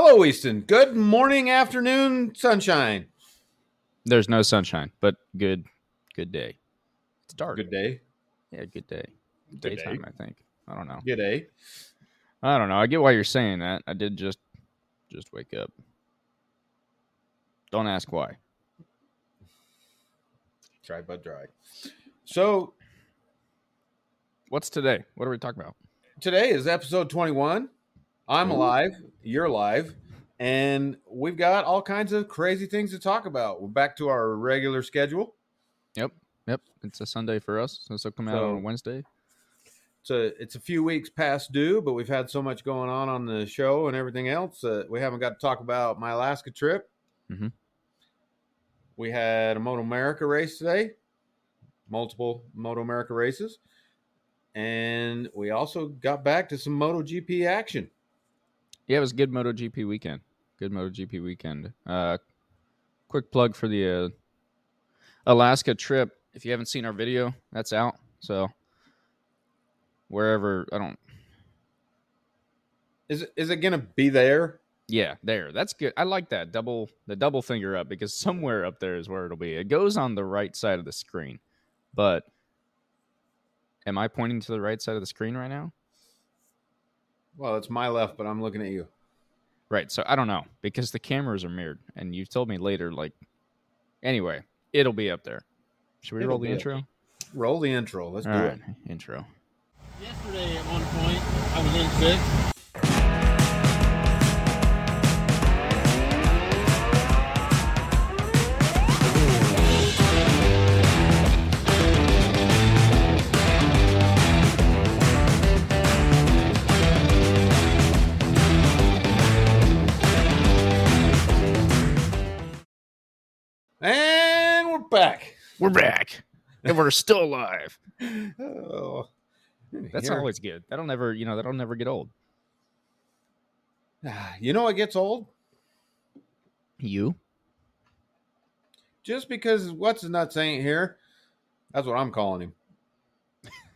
Hello, Easton. Good morning, afternoon, sunshine. There's no sunshine, but good day. It's dark. Good day. Yeah, good day. Daytime, I think. I don't know. Good day. I don't know. I get why you're saying that. I did just wake up. Don't ask why. Dry but dry. So, what's today? What are we talking about? Today is episode 21. I'm alive, you're live, and we've got all kinds of crazy things to talk about. We're back to our regular schedule. Yep. It's a Sunday for us, so this will come out on a Wednesday. It's a few weeks past due, but we've had so much going on the show and everything else that we haven't got to talk about my Alaska trip. Mm-hmm. We had a Moto America race today, multiple Moto America races, and we also got back to some MotoGP action. Yeah, it was a good MotoGP weekend. Quick plug for the Alaska trip. If you haven't seen our video, that's out. So wherever, I don't. Is it gonna be there? Yeah, there. That's good. I like that double finger up, because somewhere up there is where it'll be. It goes on the right side of the screen, but am I pointing to the right side of the screen right now? Well, it's my left, but I'm looking at you. Right, so I don't know, because the cameras are mirrored, and you've told me later, anyway, it'll be up there. Should we roll the intro? Roll the intro. Let's do it. Intro. Yesterday, at one point, I was in sixth. We're back, and we're still alive. Oh, that's always good. That'll never get old. You know what gets old? You. Just because what's his nuts ain't here, that's what I'm calling him.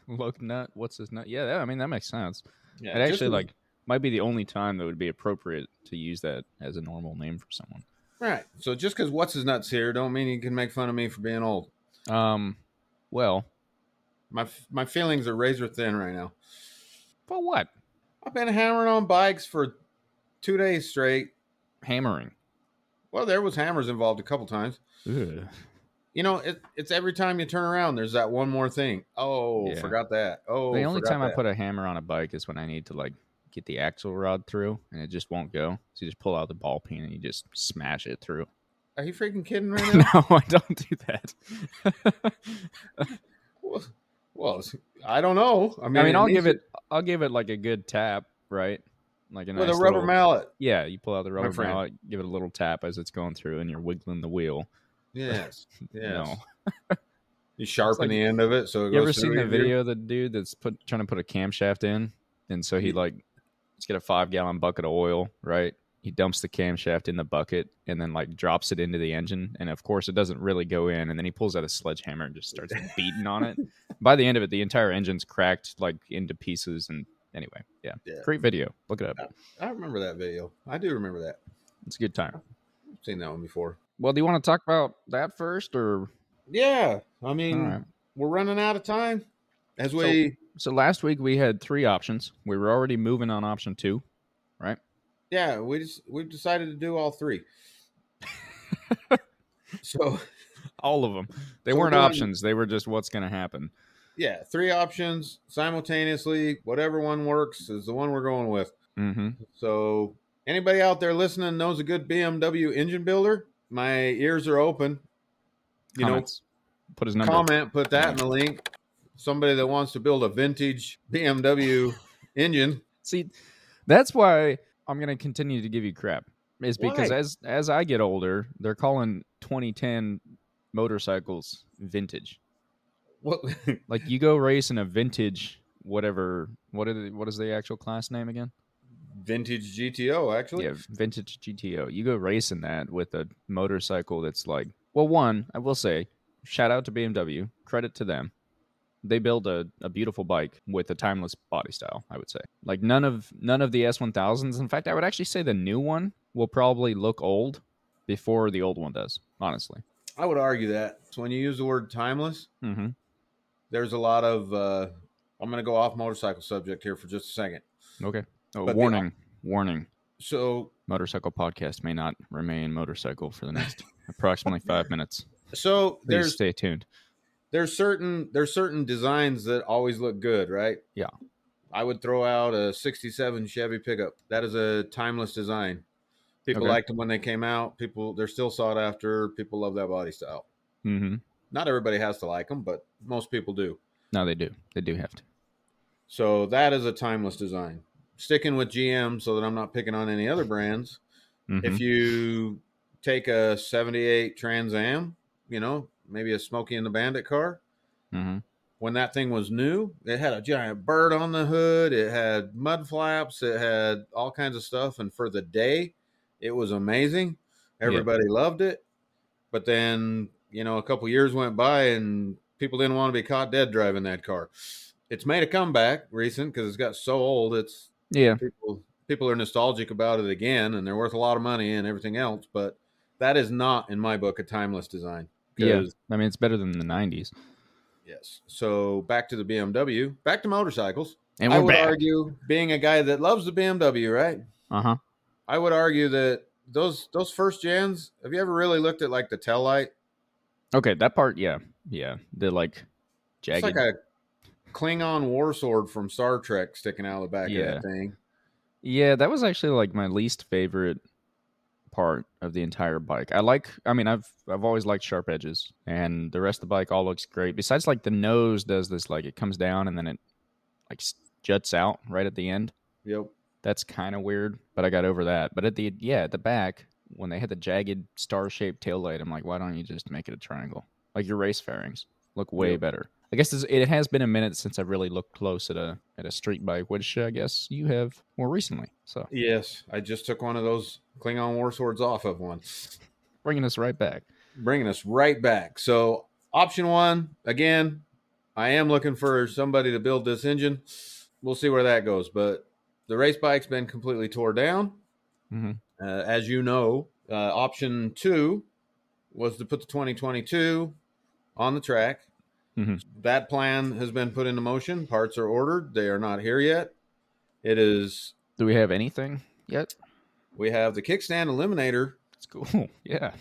Look, nut. What's his nut? Yeah, I mean that makes sense. Yeah, it actually might be the only time that would be appropriate to use that as a normal name for someone. Right. So just because what's his nuts here don't mean he can make fun of me for being old. Well, my feelings are razor thin right now. For what? I've been hammering on bikes for 2 days straight. Hammering. Well, there was hammers involved a couple times. Ugh. You know, it's every time you turn around, there's that one more thing. Oh, yeah. Forgot that. Oh, the only time that I put a hammer on a bike is when I need to get the axle rod through, and it just won't go. So you just pull out the ball pin and you just smash it through. Are you freaking kidding right now? No, I don't do that. Well, I don't know. I mean, I'll give it a good tap, right? With a rubber mallet. Yeah, you pull out the rubber mallet, give it a little tap as it's going through, and you're wiggling the wheel. Yes. Yes. No. You sharpen the end of it, so it goes. You ever seen the video of the dude that's trying to put a camshaft in, and so he get a 5-gallon bucket of oil, right? He dumps the camshaft in the bucket and then drops it into the engine, and of course it doesn't really go in, and then he pulls out a sledgehammer and just starts beating on it. By the end of it, the entire engine's cracked into pieces, and anyway, yeah. Great video. Look it up. I remember that video. I do remember that. It's a good time. I've seen that one before. Well, do you want to talk about that first, or? Yeah. I mean, right. We're running out of time as we... So last week we had three options. We were already moving on option 2, right? Yeah, we've decided to do all three. So all of them. They weren't options. They were just what's going to happen. Yeah, three options simultaneously. Whatever one works is the one we're going with. Mm-hmm. So anybody out there listening knows a good BMW engine builder. My ears are open. You Comments. Know, put his number. Comment. Put that in the link. Somebody that wants to build a vintage BMW engine. See, that's why I'm going to continue to give you crap. Is because as I get older, they're calling 2010 motorcycles vintage. What? You go race in a vintage whatever. What is the actual class name again? Vintage GTO, actually. Yeah, vintage GTO. You go racing that with a motorcycle that's I will say, shout out to BMW. Credit to them. they build a beautiful bike with a timeless body style, I would say. Like none of the S1000s. In fact, I would actually say the new one will probably look old before the old one does, honestly. I would argue that. So when you use the word timeless, mm-hmm. there's a lot of... I'm going to go off motorcycle subject here for just a second. Okay. Oh, warning. So... Motorcycle podcast may not remain motorcycle for the next approximately 5 minutes. So please stay tuned. There's certain designs that always look good, right? Yeah. I would throw out a 67 Chevy pickup. That is a timeless design. People liked them when they came out. They're still sought after. People love that body style. Mm-hmm. Not everybody has to like them, but most people do. No, they do. They do have to. So that is a timeless design. Sticking with GM so that I'm not picking on any other brands. Mm-hmm. If you take a 78 Trans Am, maybe a Smokey and the Bandit car. Mm-hmm. When that thing was new, it had a giant bird on the hood. It had mud flaps. It had all kinds of stuff. And for the day, it was amazing. Everybody loved it. But then, a couple years went by and people didn't want to be caught dead driving that car. It's made a comeback recent because it's got so old. It's people are nostalgic about it again, and they're worth a lot of money and everything else. But that is not, in my book, a timeless design. Yeah, it's better than the 90s. Yes. So back to the BMW, back to motorcycles. And I would argue, being a guy that loves the BMW, right? Uh-huh. I would argue that those first gens, have you ever really looked at like the taillight? Okay, that part, yeah. Yeah, they're like jagged. It's like a Klingon war sword from Star Trek sticking out of the back of that thing. Yeah, that was actually like my least favorite part of the entire bike. I've always liked sharp edges, and the rest of the bike all looks great. Besides, like the nose does this, like it comes down and then it like juts out right at the end. Yep, that's kind of weird, but I got over that. But at the back, when they had the jagged star-shaped taillight, I'm like, why don't you just make it a triangle? Like your race fairings look way better. I guess it has been a minute since I've really looked close at a street bike, which I guess you have more recently. So yes, I just took one of those Klingon war swords off of one. Bringing us right back. So option one, again, I am looking for somebody to build this engine. We'll see where that goes. But the race bike's been completely tore down. Mm-hmm. As you know, option two was to put the 2022 on the track. Mm-hmm. That plan has been put into motion. Parts are ordered. They are not here yet. It is. Do we have anything yet? We have the kickstand eliminator. It's cool. Yeah.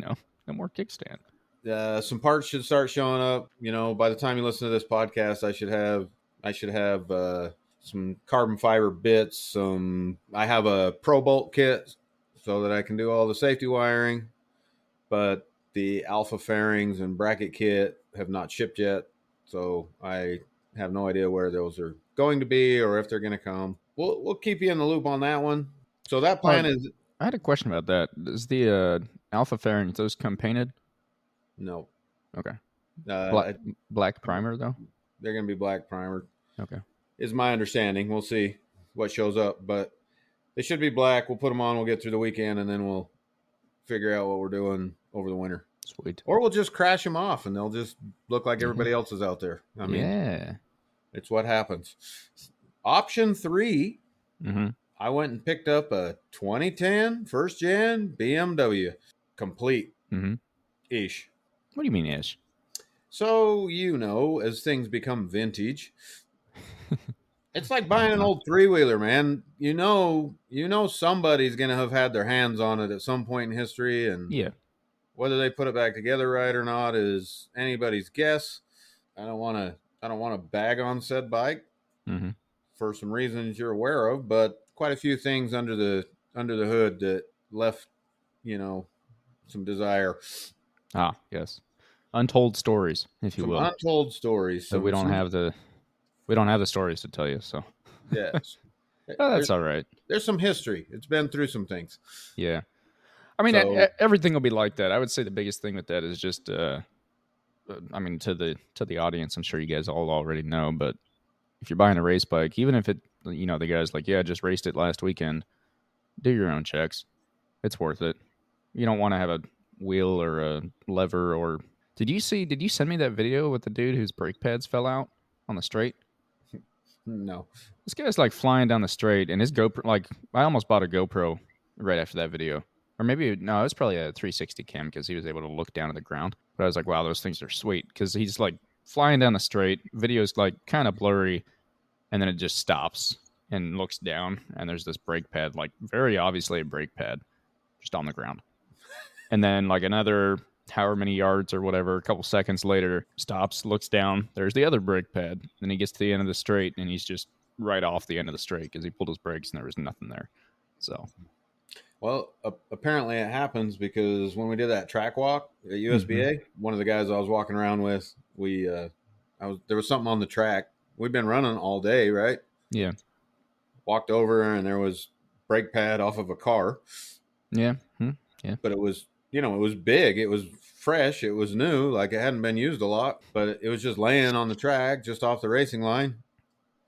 No more kickstand. Some parts should start showing up. By the time you listen to this podcast, I should have some carbon fiber bits. I have a Pro Bolt kit so that I can do all the safety wiring, but the Alpha fairings and bracket kit have not shipped yet, so I have no idea where those are going to be or if they're going to come. We'll keep you in the loop on that one. So that plan is... I had a question about that. Is the Alpha fairings, those come painted? No. Okay. Black primer, though? They're going to be black primer. Okay. Is my understanding. We'll see what shows up, but they should be black. We'll put them on. We'll get through the weekend, and then we'll figure out what we're doing over the winter. Sweet. Or we'll just crash them off and they'll just look like everybody else is out there. It's what happens. Option three, mm-hmm. I went and picked up a 2010 first gen BMW complete ish. What do you mean ish? So, as things become vintage, it's like buying an old three-wheeler, man. Somebody's going to have had their hands on it at some point in history. And whether they put it back together right or not is anybody's guess. I don't want to bag on said bike for some reasons you're aware of, but quite a few things under the hood that left, some desire. Ah, yes. Untold stories, if you will. Untold stories. So we don't have the stories to tell you. So yes. Oh, that's all right. There's some history. It's been through some things. Yeah. I mean, everything will be like that. I would say the biggest thing with that is just, to the audience, I'm sure you guys all already know, but if you're buying a race bike, even if it, the guy's like, yeah, I just raced it last weekend, do your own checks. It's worth it. You don't want to have a wheel or a lever or Did you send me that video with the dude whose brake pads fell out on the straight? No. This guy's like flying down the straight, and his GoPro, like, I almost bought a GoPro right after that video. Or maybe, no, it was probably a 360 cam because he was able to look down at the ground. But I was like, wow, those things are sweet. Because he's like flying down the straight, video's like kind of blurry, and then it just stops and looks down, and there's this brake pad, like very obviously a brake pad, just on the ground. And then like another however many yards or whatever, a couple seconds later, stops, looks down, there's the other brake pad. Then he gets to the end of the straight, and he's just right off the end of the straight because he pulled his brakes and there was nothing there. So, well, apparently it happens because when we did that track walk at USBA, mm-hmm. one of the guys I was walking around with, there was something on the track. We'd been running all day, right? Yeah. Walked over, and there was brake pad off of a car. Yeah. Hmm. Yeah. But it was, you know, it was big. It was fresh. It was new. Like, it hadn't been used a lot, but it was just laying on the track, just off the racing line.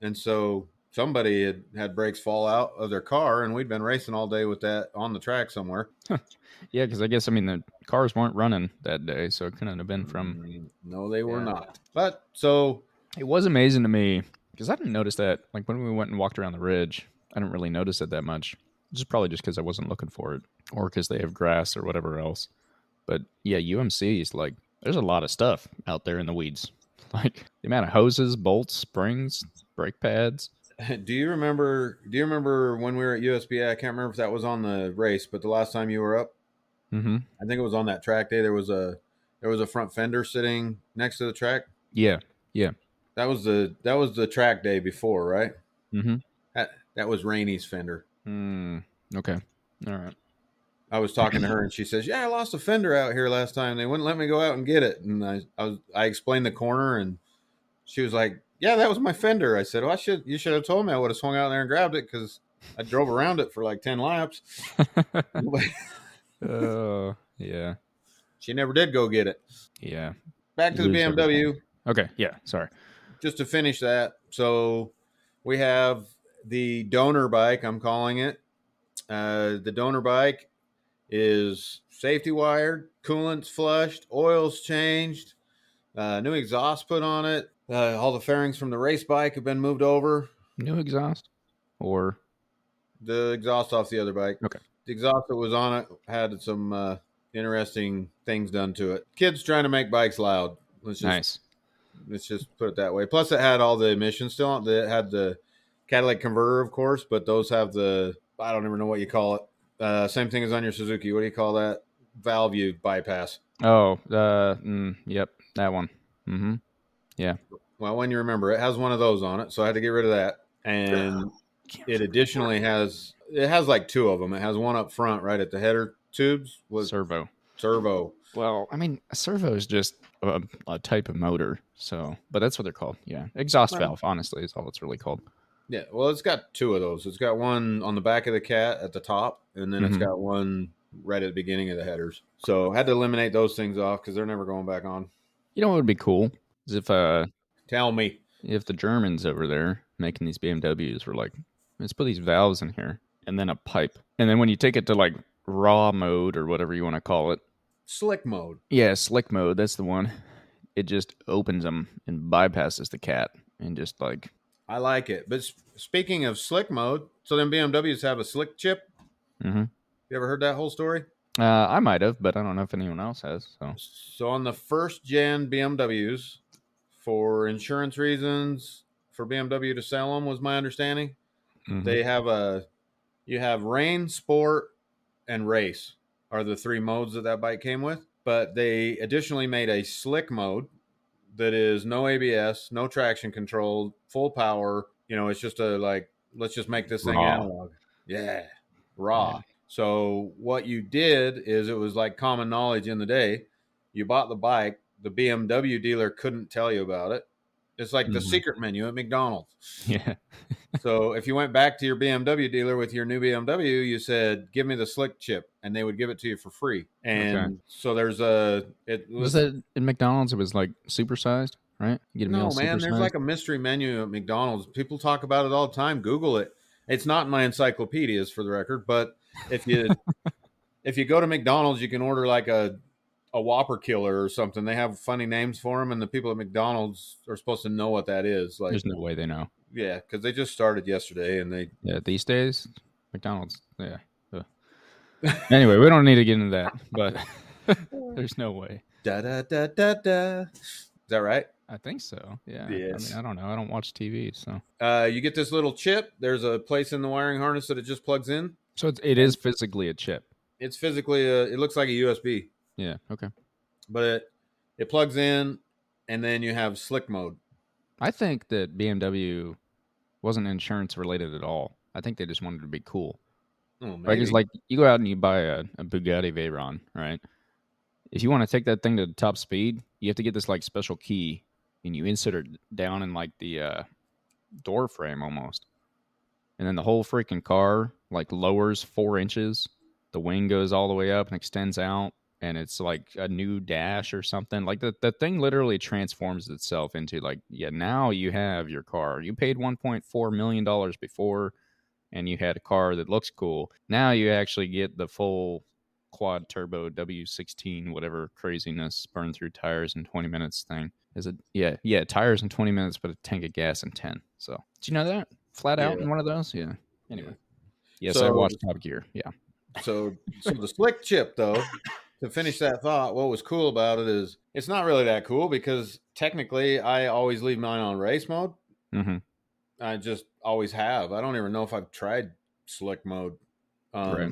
And so somebody had had brakes fall out of their car, and we'd been racing all day with that on the track somewhere. Huh. Yeah. Cause I guess, I mean, the cars weren't running that day, so it couldn't have been from. No, they were not. But so it was amazing to me. Because I didn't notice that, like when we went and walked around the ridge, I didn't really notice it that much. This is probably just because I wasn't looking for it, or because they have grass or whatever else. But yeah, UMC is like, there's a lot of stuff out there in the weeds. Like the amount of hoses, bolts, springs, brake pads. Do you remember when we were at USBA? I can't remember if that was on the race, but the last time you were up, mm-hmm. I think it was on that track day. There was a front fender sitting next to the track. Yeah, yeah. That was the track day before, right? Mm-hmm. That was Rainey's fender. Okay. All right. I was talking to her, and she says, yeah, I lost a fender out here last time. They wouldn't let me go out and get it. And I explained the corner, and she was like, yeah, that was my fender. I said, well, you should have told me. I would have swung out there and grabbed it because I drove around it for like 10 laps. Oh, yeah. She never did go get it. Yeah. Back to the BMW. Okay. Yeah. Sorry. Just to finish that, so we have the donor bike, I'm calling it. The donor bike is safety wired, coolant's flushed, oil's changed, new exhaust put on it. All the fairings from the race bike have been moved over. New exhaust? Or? The exhaust off the other bike. Okay. The exhaust that was on it had some interesting things done to it. Kids trying to make bikes loud. Let's just put it that way. Plus, it had all the emissions still on. It had the catalytic converter, of course, but those have the, I don't even know what you call it. Same thing as on your Suzuki. What do you call that? Valve U bypass. Oh, yep, that one. Mm-hmm. Yeah. Well, when you remember, it has one of those on it, so I had to get rid of that. And it additionally has like two of them. It has one up front, right at the header tubes. Servo. Well, I mean, a servo is just a type of motor, so, but that's what they're called. Yeah. Exhaust valve, honestly, is all it's really called. Yeah. Well, it's got two of those. It's got one on the back of the cat at the top, and then mm-hmm. it's got one right at the beginning of the headers. So I had to eliminate those things off because they're never going back on. You know what would be cool is if, tell me if the Germans over there making these BMWs were like, let's put these valves in here and then a pipe. And then when you take it to like raw mode or whatever you want to call it, slick mode. Yeah, slick mode. That's the one. It just opens them and bypasses the cat and just like. I like it. But speaking of slick mode, so then BMWs have a slick chip. Mm-hmm. You ever heard that whole story? I might have, but I don't know if anyone else has. So on the first gen BMWs, for insurance reasons, for BMW to sell them was my understanding. Mm-hmm. You have rain, sport, and race. Are the three modes that bike came with, but they additionally made a slick mode that is no ABS, no traction control, full power. You know, it's just let's just make this thing analog. Yeah. Raw. Yeah. So what you did is, it was like common knowledge in the day. You bought the bike. The BMW dealer couldn't tell you about it. It's like the secret menu at McDonald's. Yeah. So if you went back to your BMW dealer with your new BMW, you said, give me the slick chip, and they would give it to you for free. And so there's was it in McDonald's? It was like supersized, right? You get a meal, man, there's like a mystery menu at McDonald's. People talk about it all the time. Google it. It's not in my encyclopedias for the record, but if you go to McDonald's, you can order like a a Whopper Killer or something. They have funny names for them, and the people at McDonald's are supposed to know what that is. Like, there's no way they know. Yeah, because they just started yesterday, and they these days McDonald's. Yeah. Anyway, we don't need to get into that, but there's no way. Da da da da da. Is that right? I think so. Yeah. Yes. I mean, I don't know. I don't watch TV, so. You get this little chip. There's a place in the wiring harness that it just plugs in. So it is physically a chip. It's physically it looks like a USB. Yeah. Okay. But it plugs in, and then you have slick mode. I think that BMW wasn't insurance related at all. I think they just wanted to be cool. Oh, maybe. Right? It's like you go out and you buy a Bugatti Veyron, right? If you want to take that thing to the top speed, you have to get this like special key, and you insert it down in like the door frame almost. And then the whole freaking car like lowers 4 inches. The wing goes all the way up and extends out. And it's like a new dash or something. Like the thing literally transforms itself into like, yeah, now you have your car. You paid $1.4 million before and you had a car that looks cool. Now you actually get the full quad turbo W16, whatever craziness, burn through tires in 20 minutes thing. Tires in 20 minutes, but a tank of gas in 10. So did you know that? Flat out in one of those? Yeah. Anyway. Yes, so, I watched Top Gear. Yeah. So the slick chip though, to finish that thought, what was cool about it is it's not really that cool because technically I always leave mine on race mode. Mm-hmm. I just always have. I don't even know if I've tried slick mode. Right.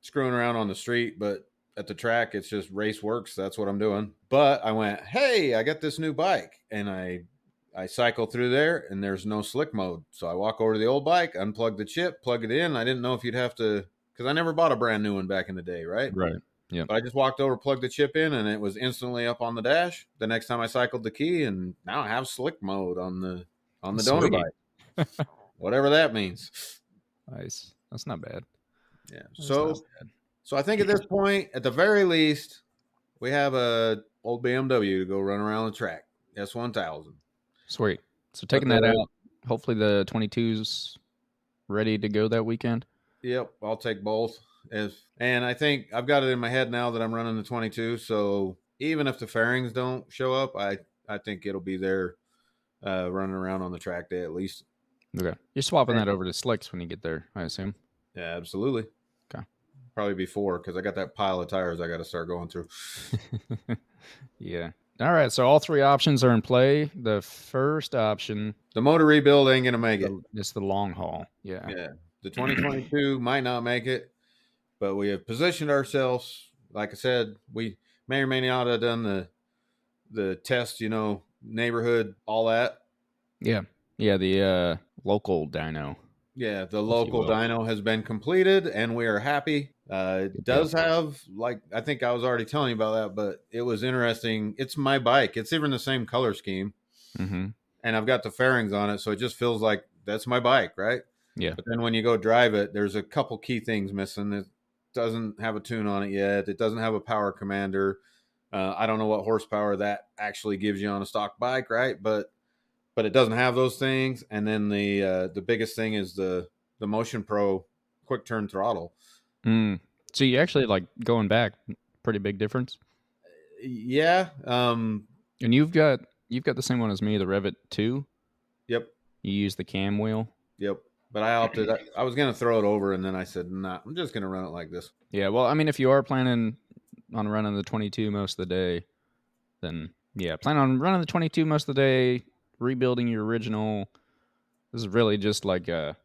Screwing around on the street, but at the track, it's just race works. That's what I'm doing. But I went, hey, I got this new bike, and I cycle through there, and there's no slick mode. So I walk over to the old bike, unplug the chip, plug it in. I didn't know if you'd have to, because I never bought a brand new one back in the day, right? Right. Yeah. But I just walked over, plugged the chip in, and it was instantly up on the dash. The next time I cycled the key, and now I have slick mode on the donor bike, whatever that means. Nice. That's not bad. Yeah. So I think at this point, at the very least, we have a old BMW to go run around the track. S1000. Sweet. So taking that out, hopefully the 22's ready to go that weekend. Yep. I'll take both. And I think I've got it in my head now that I'm running the 22. So even if the fairings don't show up, I think it'll be there running around on the track day at least. Okay. You're swapping that over to slicks when you get there, I assume. Yeah, absolutely. Okay. Probably before, because I got that pile of tires I got to start going through. Yeah. All right. So all three options are in play. The first option. The motor rebuild ain't going to make it. It's the long haul. Yeah. Yeah. The 2022 might not make it, but we have positioned ourselves. Like I said, we may or may not have done the test, neighborhood, all that. Yeah. Yeah. The local dyno. Yeah, the local dyno has been completed, and we are happy. It does have, like, I think I was already telling you about that, but it was interesting. It's my bike. It's even the same color scheme, mm-hmm. and I've got the fairings on it, so it just feels like that's my bike, right? Yeah. But then when you go drive it, there's a couple key things missing. It doesn't have a tune on it yet. It doesn't have a power commander. I don't know what horsepower that actually gives you on a stock bike, right? But it doesn't have those things. And then the biggest thing is the Motion Pro quick turn throttle. Mm. So you actually like going back, pretty big difference. Yeah. And you've got the same one as me, the Revit 2. Yep. You use the cam wheel. Yep. But I opted, I was going to throw it over and then I said, nah, I'm just going to run it like this. Yeah. Well, I mean, if you are planning on running the 22 most of the day, then yeah, plan on running the 22 most of the day. Rebuilding your original. This is really just like a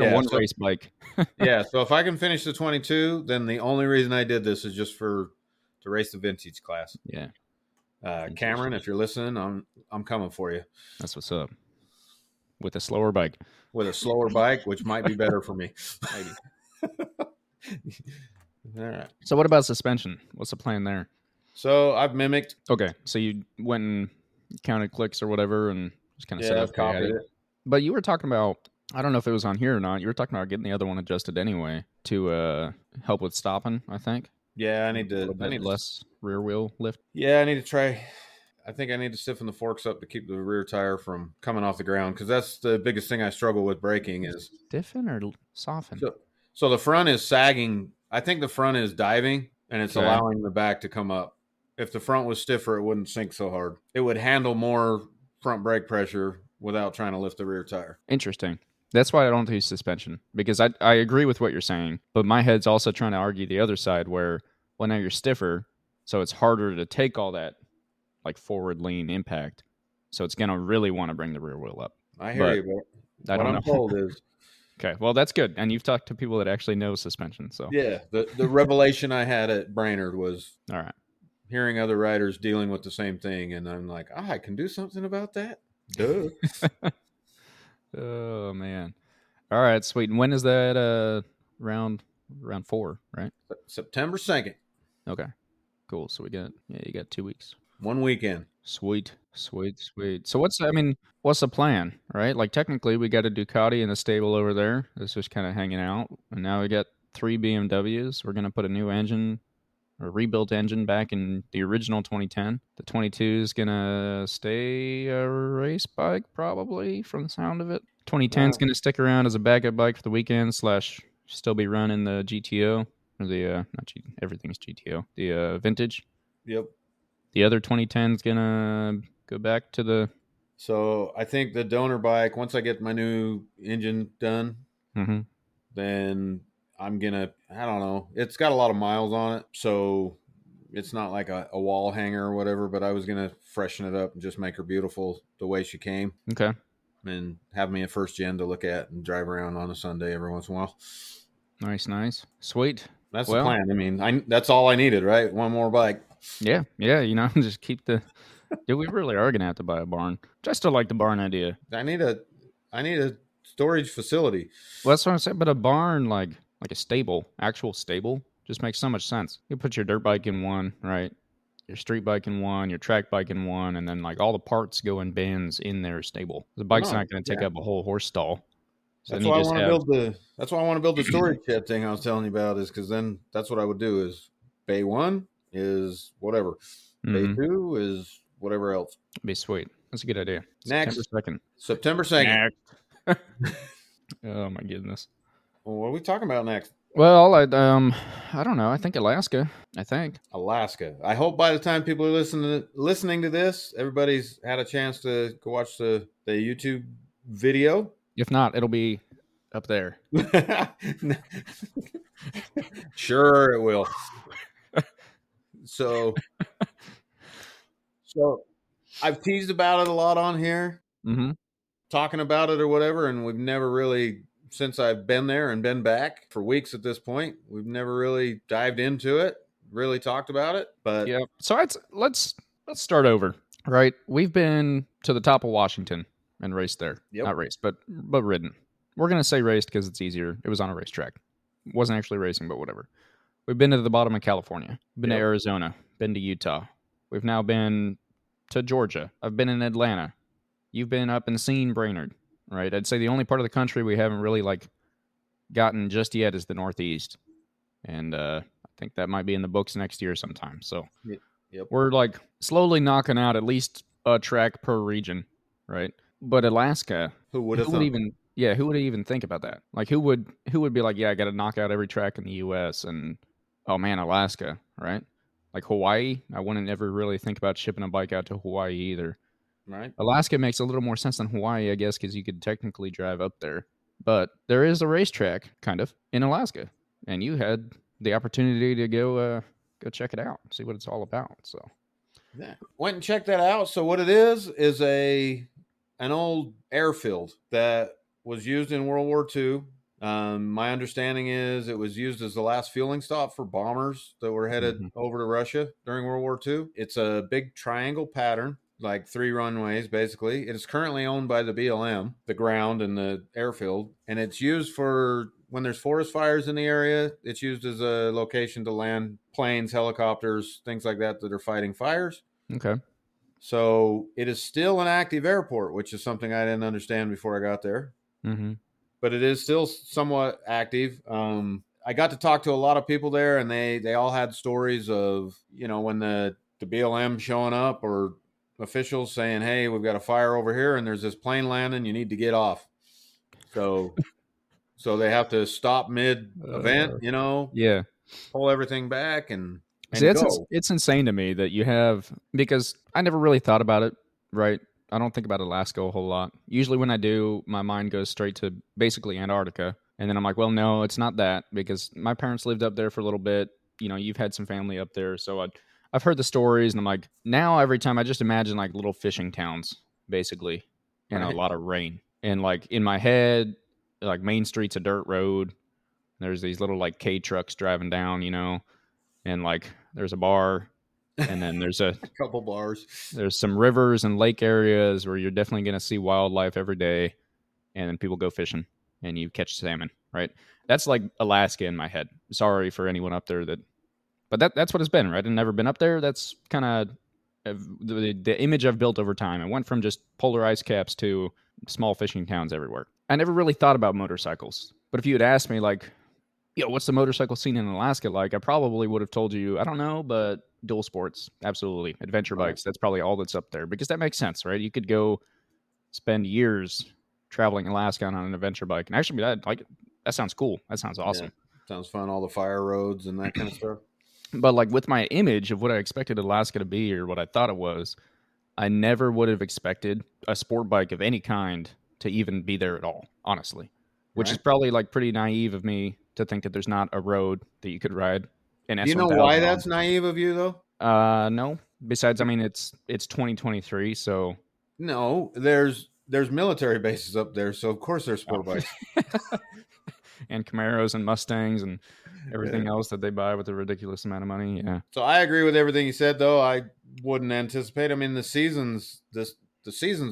race bike. Yeah, so if I can finish the 22, then the only reason I did this is just to race the vintage class. Yeah. Cameron, if you're listening, I'm coming for you. That's what's up. With a slower bike. With a slower bike, which might be better for me. Maybe. All right. So what about suspension? What's the plan there? So I've mimicked. Okay, so you went and counted clicks or whatever and just kind of set up copied it. But you were talking about, I don't know if it was on here or not, you were talking about getting the other one adjusted anyway to help with stopping, I think. Yeah, I need less rear wheel lift. Yeah, I think I need to stiffen the forks up to keep the rear tire from coming off the ground, because that's the biggest thing I struggle with braking is stiffen or soften. So the front is sagging. I think the front is diving and it's allowing the back to come up. if the front was stiffer, it wouldn't sink so hard. It would handle more front brake pressure without trying to lift the rear tire. Interesting. That's why I don't do suspension, because I agree with what you're saying, but my head's also trying to argue the other side where, well, now you're stiffer, so it's harder to take all that like forward lean impact. So it's going to really want to bring the rear wheel up. I hear you, but what I'm told is... Okay, well, that's good. And you've talked to people that actually know suspension, so... Yeah, the revelation I had at Brainerd was... All right. Hearing other riders dealing with the same thing, and I'm like, I can do something about that? Duh. Oh, man. All right, sweet. And when is that round four, right? September 2nd. Okay, cool. So we got... Yeah, you got 2 weeks. One weekend. Sweet. So what's the plan, right? Like technically we got a Ducati in the stable over there. It's just kind of hanging out. And now we got 3 BMWs. We're going to put a new engine or rebuilt engine back in the original 2010. The 22 is going to stay a race bike probably from the sound of it. 2010 is going to stick around as a backup bike for the weekend / still be running the GTO or the, not GTO, everything's GTO, the vintage. Yep. The other 2010 is going to go back to the... So I think the donor bike, once I get my new engine done, mm-hmm. then I'm going to, I don't know. It's got a lot of miles on it, so it's not like a wall hanger or whatever, but I was going to freshen it up and just make her beautiful the way she came. Okay. And have me a first gen to look at and drive around on a Sunday every once in a while. Nice. Sweet. That's the plan. I mean, that's all I needed, right? One more bike. Yeah, just keep the... Dude, we really are going to have to buy a barn. Just to like the barn idea. I need a storage facility. Well, that's what I'm saying, but a barn, like a stable, actual stable, just makes so much sense. You put your dirt bike in one, right? Your street bike in one, your track bike in one, and then like all the parts go in bins in their stable. The bike's not going to take up a whole horse stall. So that's why I want to build the storage shed thing I was telling you about, is because then that's what I would do is bay one is whatever. Mm-hmm. Bay two is whatever else. That'd be sweet. That's a good idea. Next. September 2nd. Oh, my goodness. Well, what are we talking about next? Well, I don't know. I think Alaska. I hope by the time people are listening to this, everybody's had a chance to go watch the YouTube video. If not, it'll be up there. Sure, it will. So I've teased about it a lot on here, mm-hmm. talking about it or whatever, and we've never really, since I've been there and been back for weeks at this point, we've never really dived into it, really talked about it. But yeah, so let's start over, right? We've been to the top of Washington and raced there. Yep. Not raced, but ridden. We're gonna say raced because it's easier. It was on a racetrack. It wasn't actually racing, but whatever. We've been to the bottom of California, been to Arizona, been to Utah. We've now been to Georgia. I've been in Atlanta. You've been up and seen Brainerd, right? I'd say the only part of the country we haven't really like gotten just yet is the Northeast. And I think that might be in the books next year sometime. So We're like slowly knocking out at least a track per region, right? But Alaska, who would even think about that? Like who would be like, yeah, I got to knock out every track in the U.S. and, oh man, Alaska, right? Like Hawaii, I wouldn't ever really think about shipping a bike out to Hawaii either. Right. Alaska makes a little more sense than Hawaii, I guess, because you could technically drive up there. But there is a racetrack, kind of, in Alaska. And you had the opportunity to go check it out, see what it's all about. So yeah, went and checked that out. So what it is an old airfield that was used in World War II. My understanding is it was used as the last fueling stop for bombers that were headed mm-hmm. over to Russia during World War II. It's a big triangle pattern, like 3 runways, basically. It is currently owned by the BLM, the ground and the airfield, and it's used for when there's forest fires in the area. It's used as a location to land planes, helicopters, things like that are fighting fires. Okay. So it is still an active airport, which is something I didn't understand before I got there, mm-hmm. but it is still somewhat active. I got to talk to a lot of people there, and they all had stories of, when the BLM showing up or officials saying, hey, we've got a fire over here and there's this plane landing, you need to get off. So they have to stop mid event, pull everything back and See, it's insane to me that you have, because I never really thought about it, right? I don't think about Alaska a whole lot. Usually when I do, my mind goes straight to basically Antarctica. And then I'm like, well, no, it's not that, because my parents lived up there for a little bit. You know, you've had some family up there. So I've heard the stories, and I'm like, now every time I just imagine like little fishing towns, basically, and right. a lot of rain. And like in my head, like Main Street's a dirt road. There's these little like K trucks driving down, you know, and like there's a bar, and then there's a, a couple bars. There's some rivers and lake areas where you're definitely going to see wildlife every day. And then people go fishing and you catch salmon, right? That's like Alaska in my head. Sorry for anyone up there that, but that's what it's been, right? I've never been up there. That's kind of the image I've built over time. It went from just polar ice caps to small fishing towns everywhere. I never really thought about motorcycles, but if you had asked me like, yo, what's the motorcycle scene in Alaska like? I probably would have told you, I don't know, but dual sports, absolutely. Adventure bikes, that's probably all that's up there, because that makes sense, right? You could go spend years traveling Alaska on an adventure bike. And actually, that sounds cool. That sounds awesome. Yeah, sounds fun, all the fire roads and that kind of stuff. But like with my image of what I expected Alaska to be or what I thought it was, I never would have expected a sport bike of any kind to even be there at all, honestly. Which is probably like pretty naive of me to think that there's not a road that you could ride. And you know why that's naive of you though? No. Besides, I mean, it's 2023, so no, there's military bases up there, so of course there's sport bikes and Camaros and Mustangs and everything else that they buy with a ridiculous amount of money. Yeah. So I agree with everything you said, though. I wouldn't anticipate. I mean, the season's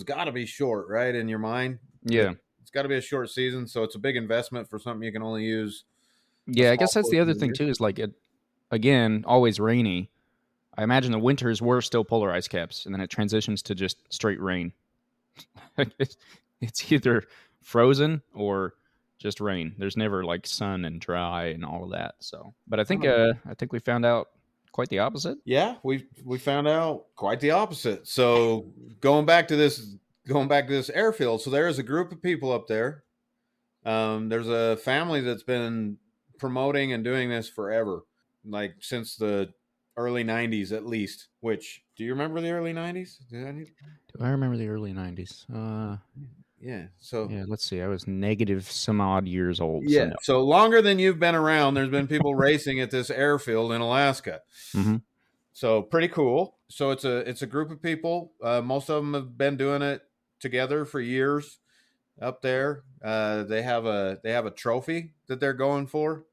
got to be short, right? In your mind, yeah. It's got to be a short season, so it's a big investment for something you can only use. Yeah, I guess that's the other thing, too, is like, again, always rainy. I imagine the winters were still polar ice caps, and then it transitions to just straight rain. It's either frozen or just rain. There's never like sun and dry and all of that. So, but I think we found out quite the opposite. Yeah, we found out quite the opposite. So going back to this airfield. So there is a group of people up there. There's a family that's been promoting and doing this forever, like since the early 90s at least. Which, do you remember the early 90s? Do I remember the early 90s? Yeah. So yeah, let's see. I was negative some odd years old. Yeah. So, no. So longer than you've been around, there's been people racing at this airfield in Alaska. Mm-hmm. So pretty cool. So it's a group of people. Most of them have been doing it together for years up there. They have a trophy that they're going for.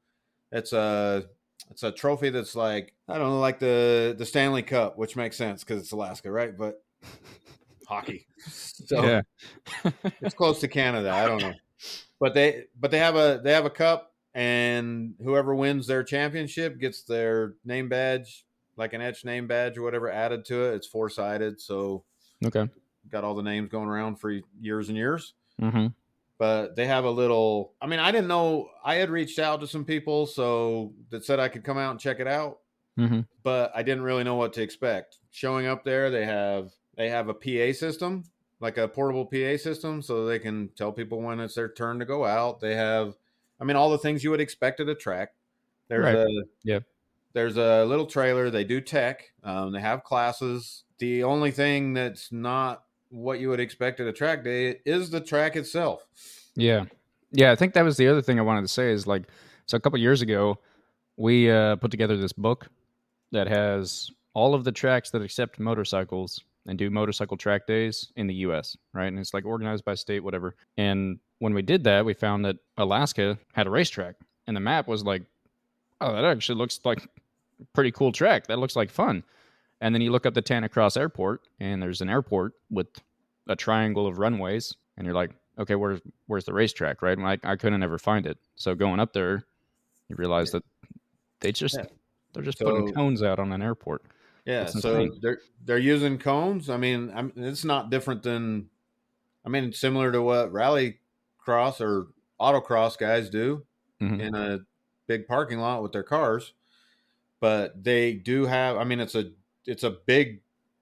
It's a trophy that's like, I don't know, like the Stanley Cup, which makes sense because it's Alaska, right? But hockey. So yeah. It's close to Canada. I don't know. But they have a cup, and whoever wins their championship gets their name badge, like an etched name badge or whatever, added to it. It's 4-sided. So okay. Got all the names going around for years and years. Mm-hmm. But they have a little, I mean, I didn't know, I had reached out to some people so that said I could come out and check it out, mm-hmm. but I didn't really know what to expect. Showing up there, they have a PA system, like a portable PA system, so they can tell people when it's their turn to go out. They have, I mean, all the things you would expect at a track. There's a little trailer. They do tech. They have classes. The only thing that's not what you would expect at a track day is the track itself. Yeah. Yeah. I think that was the other thing I wanted to say is like, so a couple of years ago, we put together this book that has all of the tracks that accept motorcycles and do motorcycle track days in the U.S., right? And it's like organized by state, whatever. And when we did that, we found that Alaska had a racetrack, and the map was like, oh, that actually looks like a pretty cool track. That looks like fun. And then you look up the Tana Cross Airport, and there's an airport with a triangle of runways, and you're like, okay, where's the racetrack, right? And I couldn't ever find it. So going up there, you realize that they're just putting cones out on an airport. Yeah, so they're using cones. I mean, it's not different than, I mean, similar to what rally cross or autocross guys do mm-hmm. in a big parking lot with their cars. But they do have, I mean, it's a big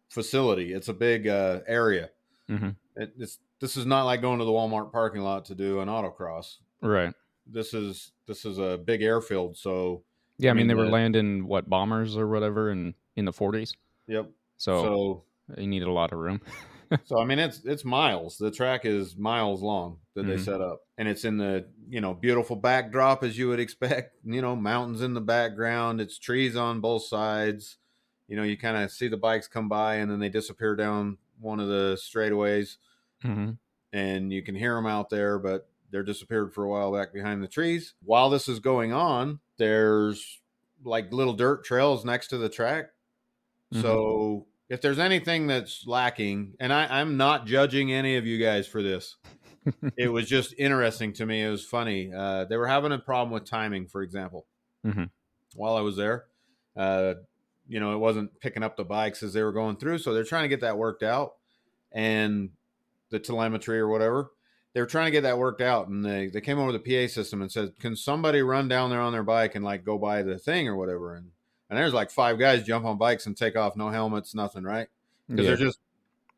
facility. It's a big area. Mm-hmm. This is not like going to the Walmart parking lot to do an autocross. Right. This is a big airfield. So Yeah, I mean, they were landing, what, bombers or whatever in the 40s? Yep. So you needed a lot of room. So, I mean, it's miles. The track is miles long that they set up. And it's in the, beautiful backdrop as you would expect. Mountains in the background. It's trees on both sides. You kind of see the bikes come by and then they disappear down one of the straightaways. Mm-hmm. And you can hear them out there, but they're disappeared for a while back behind the trees. While this is going on, there's like little dirt trails next to the track. Mm-hmm. So if there's anything that's lacking, and I'm not judging any of you guys for this, it was just interesting to me. It was funny. They were having a problem with timing, for example, while I was there. It wasn't picking up the bikes as they were going through. So they're trying to get that worked out, and the telemetry or whatever, they were trying to get that worked out. And they came over the PA system and said, can somebody run down there on their bike and like go by the thing or whatever? And there's like five guys jump on bikes and take off, no helmets, nothing, right? Because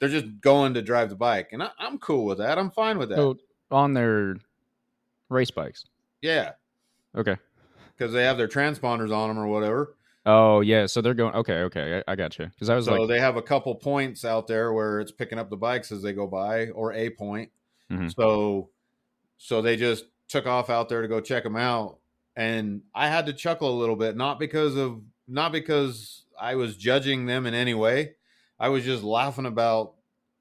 they're just going to drive the bike. And I'm cool with that. I'm fine with that. So on their race bikes? Yeah. Okay. Because they have their transponders on them or whatever. Oh, yeah. So they're going, okay. I got you. Because I was so they have a couple points out there where it's picking up the bikes as they go by, or a point. Mm-hmm. So they just took off out there to go check them out. And I had to chuckle a little bit, not because I was judging them in any way. I was just laughing about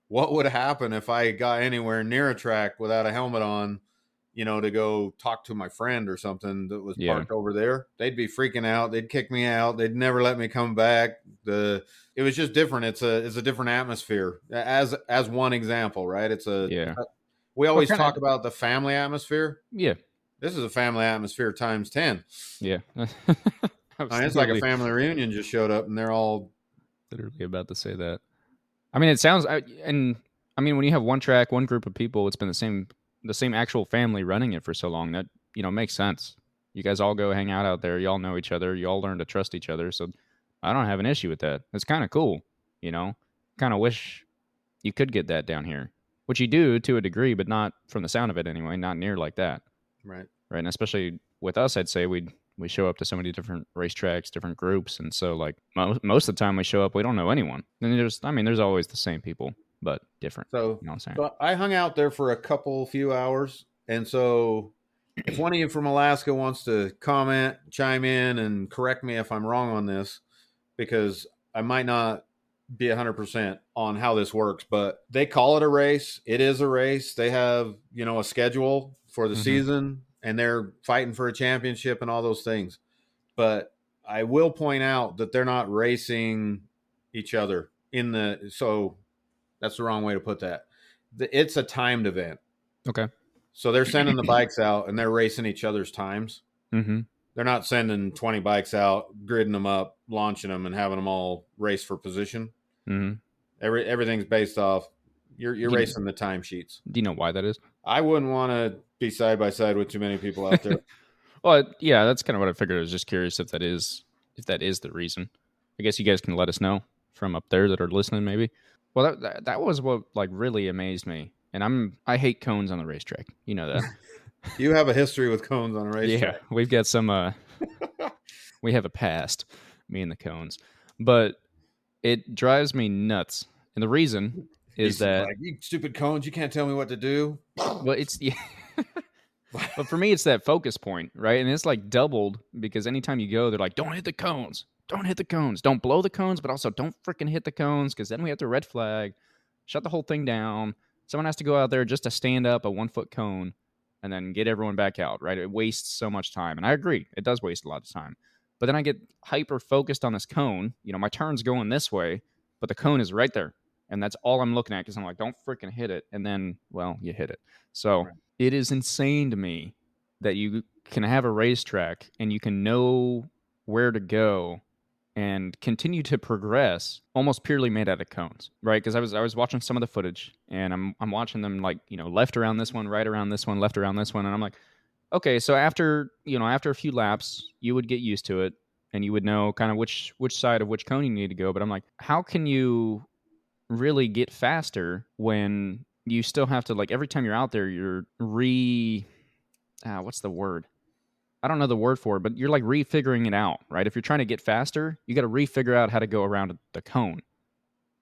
what would happen if I got anywhere near a track without a helmet on, to go talk to my friend or something that was parked over there. They'd be freaking out. They'd kick me out. They'd never let me come back. It was just different. It's a different atmosphere, as one example, right? We always talk about the family atmosphere. Yeah. This is a family atmosphere times 10. Yeah. It's like a family reunion just showed up and they're all literally about to say that. I mean, it sounds, when you have one track, one group of people, it's been the same actual family running it for so long that, makes sense. You guys all go hang out there. You all know each other. You all learn to trust each other. So I don't have an issue with that. It's kind of cool. Kind of wish you could get that down here, which you do to a degree, but not from the sound of it anyway, not near like that. Right. And especially with us, I'd say we show up to so many different racetracks, different groups. And so like most of the time we show up, we don't know anyone. And there's always the same people, but different. So, so I hung out there for a few hours. And so if one of you from Alaska wants to comment, chime in and correct me if I'm wrong on this, because I might not be 100% on how this works, but they call it a race. It is a race. They have, a schedule for the season, and they're fighting for a championship and all those things. But I will point out that they're not racing each other so that's the wrong way to put that. It's a timed event. Okay. So they're sending the bikes out and they're racing each other's times. Mm-hmm. They're not sending 20 bikes out, gridding them up, launching them and having them all race for position. Mm-hmm. Everything's based off. You're racing the timesheets. Do you know why that is? I wouldn't want to be side by side with too many people out there. Well, yeah, that's kind of what I figured. I was just curious if that is the reason. I guess you guys can let us know from up there that are listening, maybe. Well, that was what like really amazed me. And I hate cones on the racetrack. You know that. You have a history with cones on a racetrack. Yeah, we've got some. We have a past, me and the cones, but it drives me nuts. And the reason is that like, you stupid cones, you can't tell me what to do. Well, but for me, it's that focus point, right? And it's like doubled because anytime you go, they're like, don't hit the cones. Don't hit the cones. Don't blow the cones, but also don't freaking hit the cones because then we have to red flag, shut the whole thing down. Someone has to go out there just to stand up a 1 foot cone and then get everyone back out, right? It wastes so much time. And I agree, it does waste a lot of time. But then I get hyper focused on this cone. My turn's going this way, but the cone is right there. And that's all I'm looking at because I'm like, don't freaking hit it. And then, well, you hit it. So It is insane to me that you can have a racetrack and you can know where to go and continue to progress almost purely made out of cones, right? Because I was watching some of the footage and I'm watching them like, left around this one, right around this one, left around this one. And I'm like, okay, so after a few laps, you would get used to it and you would know kind of which side of which cone you need to go. But I'm like, how can you really get faster when you still have to, like, every time you're out there, you're I don't know the word for it, but you're like refiguring it out, right? If you're trying to get faster, you got to refigure out how to go around the cone.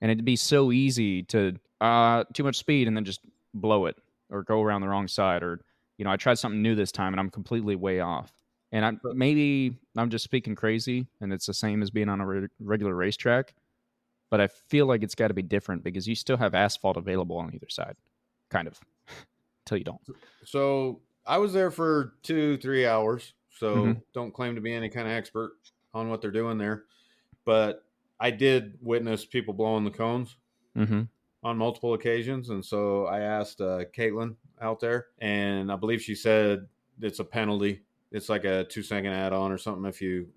And it'd be so easy to too much speed and then just blow it or go around the wrong side, or, you know, I tried something new this time and I'm completely way off. And maybe I'm just speaking crazy and it's the same as being on a regular racetrack, but I feel like it's got to be different because you still have asphalt available on either side, kind of, until you don't. So I was there for 2-3 hours, so don't claim to be any kind of expert on what they're doing there, but I did witness people blowing the cones on multiple occasions. And so I asked Caitlin out there, and I believe she said it's a penalty. It's like a 2-second add-on or something if you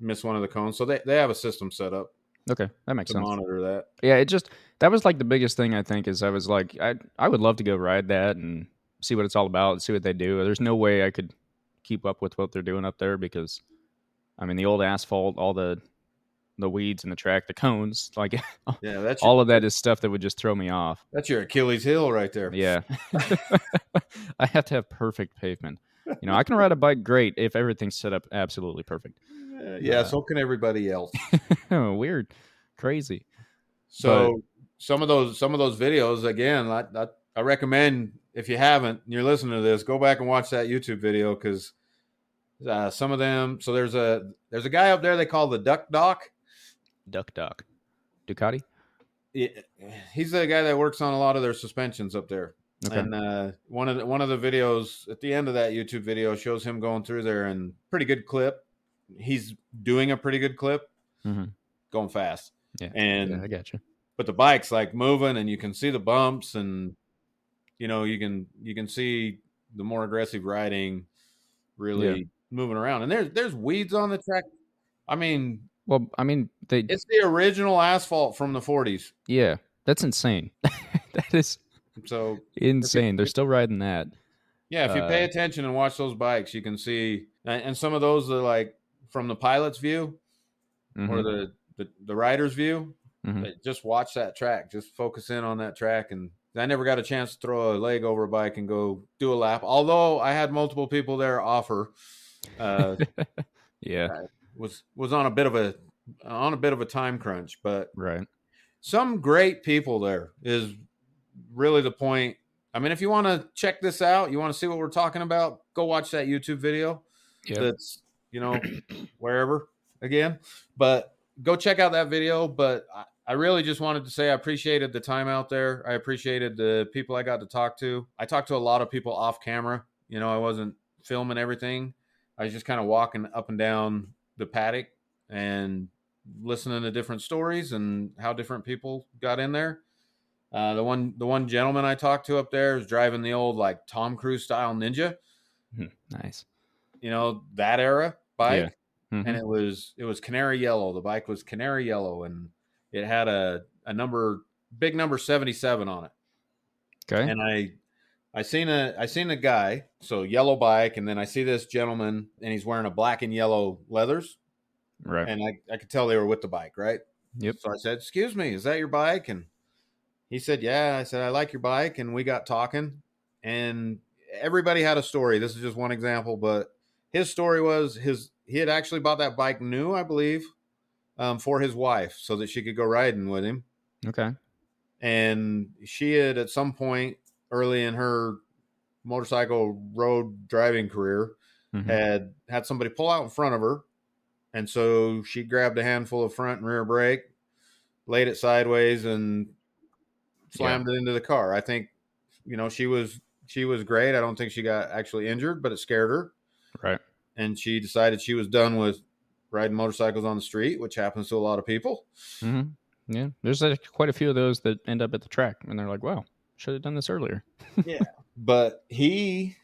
miss one of the cones. So they have a system set up. Okay, that makes sense. To monitor that. Yeah, it just, that was like the biggest thing I think is I was like, I would love to go ride that and see what it's all about and see what they do. There's no way I could keep up with what they're doing up there because, I mean, the old asphalt, all the weeds in the track, the cones, like that's all of that is stuff that would just throw me off. That's your Achilles heel right there. Yeah. I have to have perfect pavement. You know, I can ride a bike great if everything's set up absolutely perfect. So can everybody else. Weird, crazy. So some of those videos, again, I recommend, if you haven't and you're listening to this, go back and watch that YouTube video because some of them. So there's a guy up there they call the Duck Doc. Duck Doc, Ducati. Yeah, he's the guy that works on a lot of their suspensions up there. Okay. And one of the videos at the end of that YouTube video shows him going through there, and pretty good clip. He's doing a pretty good clip, going fast. Yeah, and I got you. But the bike's like moving, and you can see the bumps, and you know you can see the more aggressive riding really moving around. And there's weeds on the track. I mean it's the original asphalt from the 40s. Yeah, that's insane. That is. So insane. They're still riding that. Yeah, if you pay attention and watch those bikes, you can see, and some of those are like from the pilot's view or the rider's view. Just watch that track. Just focus in on that track. And I never got a chance to throw a leg over a bike and go do a lap. Although I had multiple people there offer. Was on a bit of a time crunch, but some great people there is really the point. I mean, if you want to check this out, you want to see what we're talking about, go watch that YouTube video. That's, you know, wherever again, but go check out that video. But I really just wanted to say, I appreciated the time out there. I appreciated the people I got to talk to. I talked to a lot of people off camera. You know, I wasn't filming everything. I was just kind of walking up and down the paddock and listening to different stories and how different people got in there. The one gentleman I talked to up there is driving the old, like, Tom Cruise style Ninja. Nice. You know, that era bike. And it was canary yellow. The bike was canary yellow, and it had a big number 77 on it. Okay. And I seen a guy, so yellow bike. And then I see this gentleman and he's wearing a black and yellow leathers. Right. And I could tell they were with the bike. Right. Yep. So I said, "Excuse me, is that your bike?" And he said, "Yeah." I said, "I like your bike." And we got talking, and everybody had a story. This is just one example, but his story was he had actually bought that bike new, I believe, for his wife so that she could go riding with him. Okay. And she had, at some point early in her motorcycle road driving career, had somebody pull out in front of her. And so she grabbed a handful of front and rear brake, laid it sideways, and slammed it into the car. I think, you know, she was great. I don't think she got actually injured, but it scared her. Right. And she decided she was done with riding motorcycles on the street, which happens to a lot of people. Yeah. There's quite a few of those that end up at the track and they're like, "Wow, should have done this earlier." Yeah. But he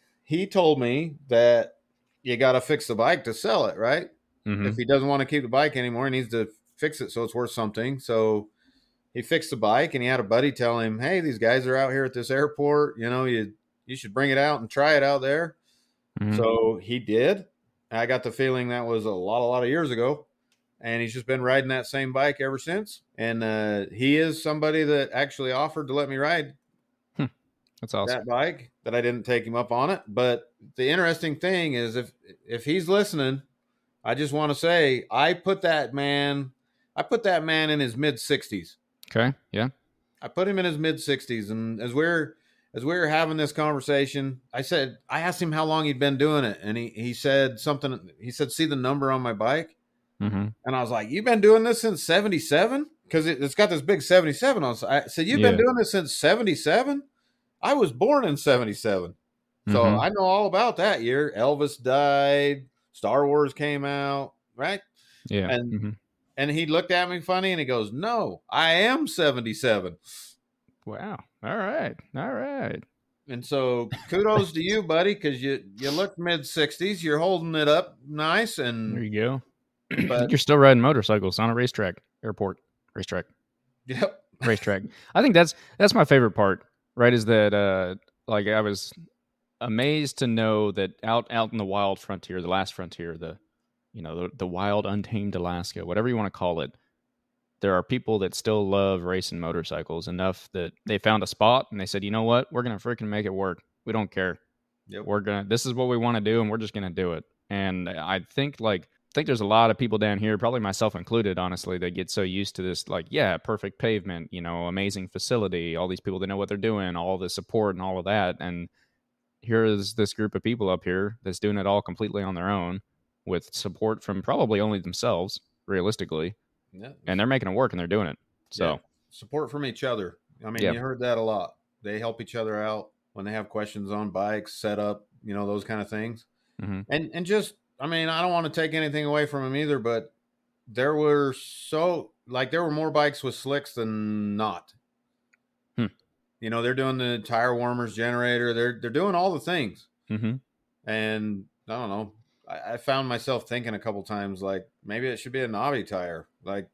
told me that you got to fix the bike to sell it. Right. If he doesn't want to keep the bike anymore, he needs to fix it so it's worth something. So he fixed the bike, and he had a buddy tell him, "Hey, these guys are out here at this airport. You know, you should bring it out and try it out there." So he did. I got the feeling that was a lot of years ago, and he's just been riding that same bike ever since. And he is somebody that actually offered to let me ride That's awesome. That bike that I didn't take him up on it. But the interesting thing is, if he's listening, I just want to say I put that man in his mid-60s. Okay. Yeah. I put him in his mid-60s, and as we were having this conversation, I asked him how long he'd been doing it, and he said something. He said, "See the number on my bike," mm-hmm. and I was like, "You've been doing this since '77 because it's got this big '77 on." I said, "You've been doing this since '77. I was born in '77, so mm-hmm. I know all about that year. Elvis died, Star Wars came out, right? Yeah, and mm-hmm. and he looked at me funny, and he goes, "No, I am '77." Wow. All right. And so kudos to you, buddy, because you look mid-60s. You're holding it up nice. And there you go. But you're still riding motorcycles on a racetrack, airport, racetrack. Yep. Racetrack. I think that's my favorite part, right, is that like I was amazed to know that out in the wild frontier, the last frontier, the wild, untamed Alaska, whatever you want to call it, there are people that still love racing motorcycles enough that they found a spot and they said, you know what? We're going to freaking make it work. We don't care. Yep. This is what we want to do, and we're just going to do it. And I think there's a lot of people down here, probably myself included, honestly, that get so used to this, perfect pavement, amazing facility, all these people that know what they're doing, all the support and all of that. And here is this group of people up here that's doing it all completely on their own with support from probably only themselves, realistically. Yeah. And they're making it work, and they're doing it. So support from each other. I mean, you heard that a lot. They help each other out when they have questions on bikes, setup, those kind of things. Mm-hmm. And just, I mean, I don't want to take anything away from them either, but there were more bikes with slicks than not. Hmm. They're doing the tire warmers, generator. They're doing all the things. Mm-hmm. And I don't know. I found myself thinking a couple times, maybe it should be a knobby tire. It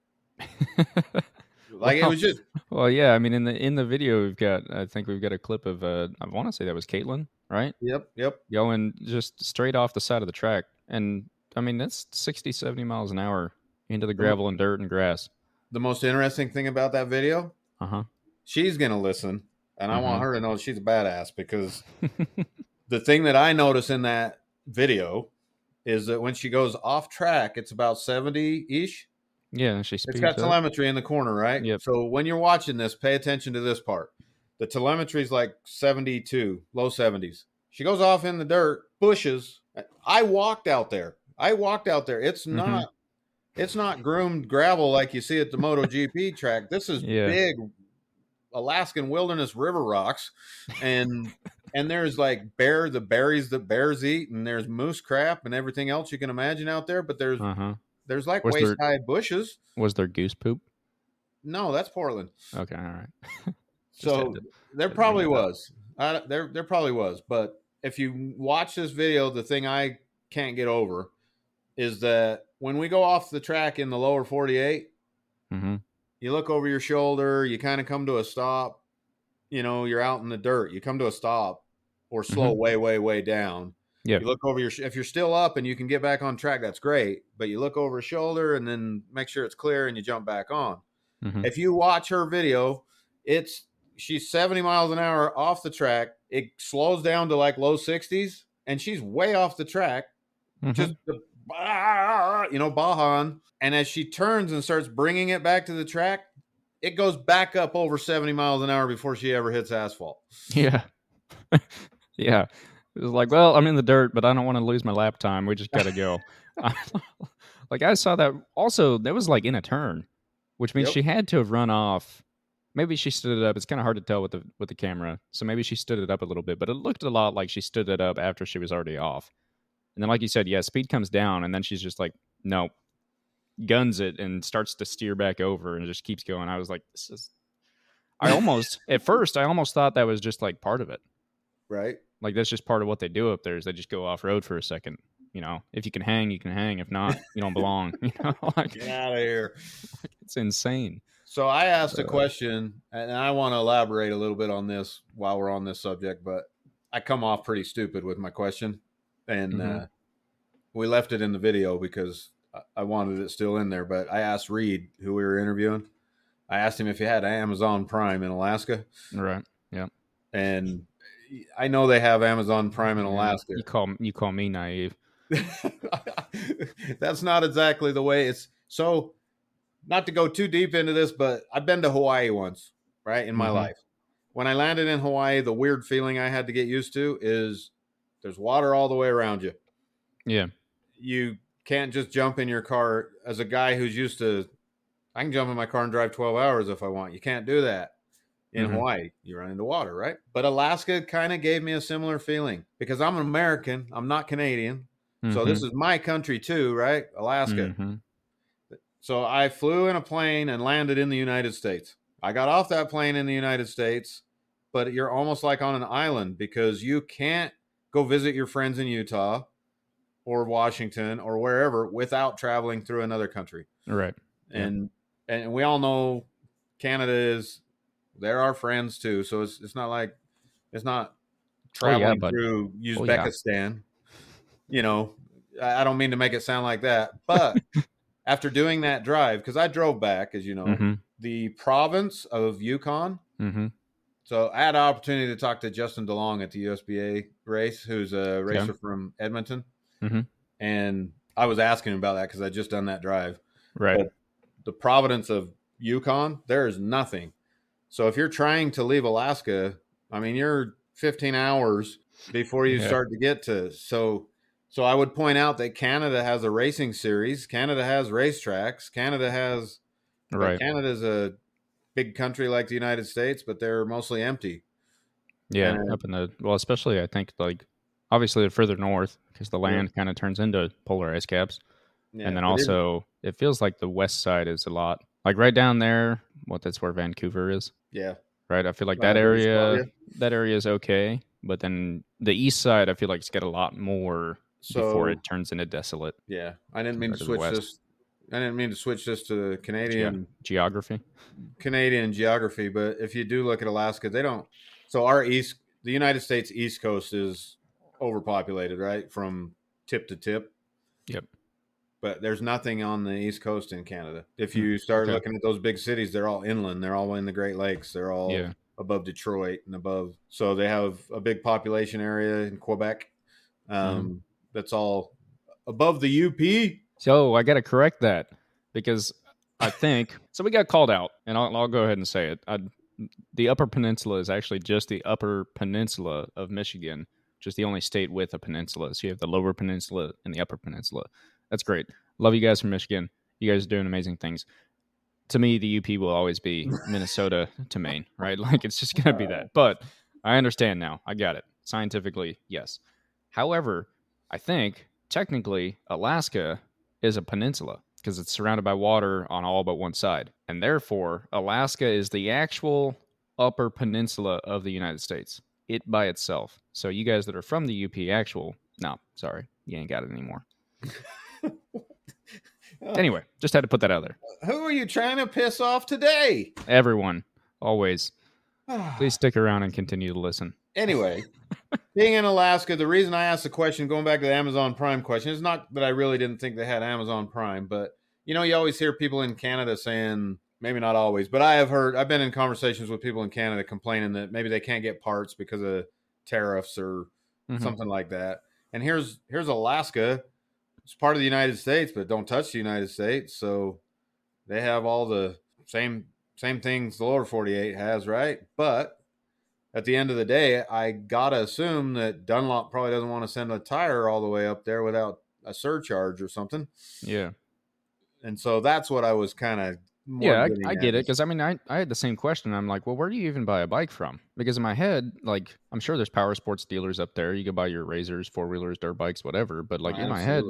was just... Well, yeah, I mean, in the video I think we've got a clip of, I want to say that was Caitlin, right? Yep. Going just straight off the side of the track. And, I mean, that's 60, 70 miles an hour into the gravel and dirt and grass. The most interesting thing about that video, she's going to listen, and I want her to know she's a badass, because the thing that I notice in that video is that when she goes off track, it's about 70-ish. Yeah, she speeds. It's got telemetry in the corner, right? Yep. So when you're watching this, pay attention to this part. The telemetry is 72, low 70s. She goes off in the dirt, bushes. I walked out there. It's not groomed gravel like you see at the MotoGP track. This is big Alaskan wilderness river rocks, and and there's the berries that bears eat, and there's moose crap and everything else you can imagine out there. But there's waist high bushes. Was there goose poop? No, that's Portland. Okay, all right. So there probably was. There probably was. But if you watch this video, the thing I can't get over is that when we go off the track in the lower 48, you look over your shoulder, you kind of come to a stop. You're out in the dirt. You come to a stop or slow way down. Yeah. You look over if you're still up and you can get back on track, that's great. But you look over a shoulder and then make sure it's clear and you jump back on. Mm-hmm. If you watch her video, she's 70 miles an hour off the track. It slows down to low 60s, and she's way off the track. Mm-hmm. Just Bahan. And as she turns and starts bringing it back to the track, it goes back up over 70 miles an hour before she ever hits asphalt. Yeah. Yeah. It was I'm in the dirt, but I don't want to lose my lap time. We just got to go. I saw that. Also, that was in a turn, which means she had to have run off. Maybe she stood it up. It's kind of hard to tell with the camera. So maybe she stood it up a little bit, but it looked a lot like she stood it up after she was already off. And then, like you said, speed comes down, and then she's just nope. Guns it and starts to steer back over and just keeps going. I was this is... I almost thought that was just part of it. Right. That's just part of what they do up there is they just go off-road for a second. If you can hang, you can hang. If not, you don't belong. Get out of here. It's insane. So I asked a question, and I want to elaborate a little bit on this while we're on this subject, but I come off pretty stupid with my question. And we left it in the video because I wanted it still in there, but I asked Reed, who we were interviewing, I asked him if he had Amazon Prime in Alaska. Right. Yeah. And I know they have Amazon Prime in Alaska. You call me naive. That's not exactly the way it's. So, not to go too deep into this, but I've been to Hawaii once, right, in my life. When I landed in Hawaii, the weird feeling I had to get used to is there's water all the way around you. Yeah. You can't just jump in your car. As a guy who's used to, I can jump in my car and drive 12 hours if I want. You can't do that in Hawaii. You run into water, right? But Alaska kind of gave me a similar feeling because I'm an American. I'm not Canadian. So this is my country too, right? Alaska. So I flew in a plane and landed in the United States. I got off that plane in the United States, but you're almost like on an island because you can't go visit your friends in Utah or Washington or wherever without traveling through another country. Right. And we all know Canada is, they're our friends too. So it's not like, it's not traveling through Uzbekistan. You know, I don't mean to make it sound like that, but after doing that drive, because I drove back, as you know, the province of Yukon. So I had an opportunity to talk to Justin DeLong at the USBA race, who's a racer from Edmonton. And I was asking him about that because I just done that drive. Right. But the province of Yukon, there is nothing. So if you're trying to leave Alaska, I mean, you're 15 hours before you start to get to. So I would point out that Canada has a racing series. Canada has racetracks. Canada has, Canada's a big country like the United States, but they're mostly empty. Up in the, well, especially I think like obviously the further north because the land kind of turns into polar ice caps. And then also it feels like the west side is a lot like right down there. That's where Vancouver is. Right. I feel like that area is okay. But then the east side, I feel like it's got a lot more before it turns into desolate. I didn't mean to switch this to Canadian geography. Canadian geography, but if you do look at Alaska, they don't. So the United States East Coast is overpopulated, right? From tip to tip. But there's nothing on the East Coast in Canada. If you start looking at those big cities, they're all inland. They're all in the Great Lakes. They're all above Detroit and above. So they have a big population area in Quebec. That's all above the UP. So I got to correct that because I think, so we got called out and I'll go ahead and say it. The Upper Peninsula is actually just the Upper Peninsula of Michigan, just the only state with a peninsula. So you have the Lower Peninsula and the Upper Peninsula. That's great. Love you guys from Michigan. You guys are doing amazing things. To me, the UP will always be Minnesota to Maine, right? Like it's just going to be that. But I understand now. I got it. Scientifically, yes. However, I think technically Alaska is a peninsula because it's surrounded by water on all but one side. And therefore, Alaska is the actual upper peninsula of the United States, it by itself. So you guys that are from the UP actual, no, sorry, you ain't got it anymore. Anyway, just had to put that out there. Who are you trying to piss off today? Everyone, always. Please stick around and continue to listen. Anyway, being in Alaska, the reason I asked the question, going back to the Amazon Prime question, is not that I really didn't think they had Amazon Prime, but you know, you always hear people in Canada saying, maybe not always, but I've been in conversations with people in Canada complaining that maybe they can't get parts because of tariffs or something like that. And here's Alaska. It's part of the United States, but don't touch the United States. So they have all the same things the lower 48 has, right? But at the end of the day, I got to assume that Dunlop probably doesn't want to send a tire all the way up there without a surcharge or something. Yeah. And so that's what I was kind of more I get it. Because, I mean, I had the same question. I'm like, well, where do you even buy a bike from? Because in my head, like, I'm sure there's power sports dealers up there. You can buy your razors, four-wheelers, dirt bikes, whatever. But, like, in my head,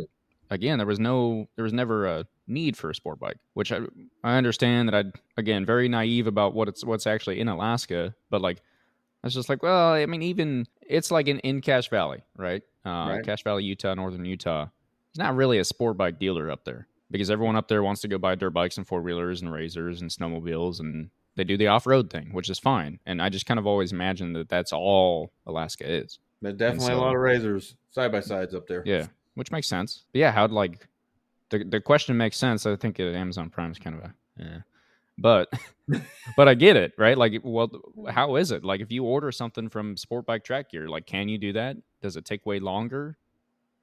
again, there was never a need for a sport bike, which I understand that again, very naive about what's actually in Alaska, but like, I was just like, well, I mean, even it's like in Cache Valley, right? Cache Valley, Utah, Northern Utah. There's not really a sport bike dealer up there because everyone up there wants to go buy dirt bikes and four wheelers and razors and snowmobiles, and they do the off-road thing, which is fine. And I just kind of always imagined that that's all Alaska is. There's definitely a lot of razors, side-by-sides up there. Yeah. Which makes sense. But yeah, how'd like the question makes sense. I think Amazon Prime is kind of a But I get it, right? Like, well, how is it? Like, if you order something from Sport Bike Track Gear, like, can you do that? Does it take way longer?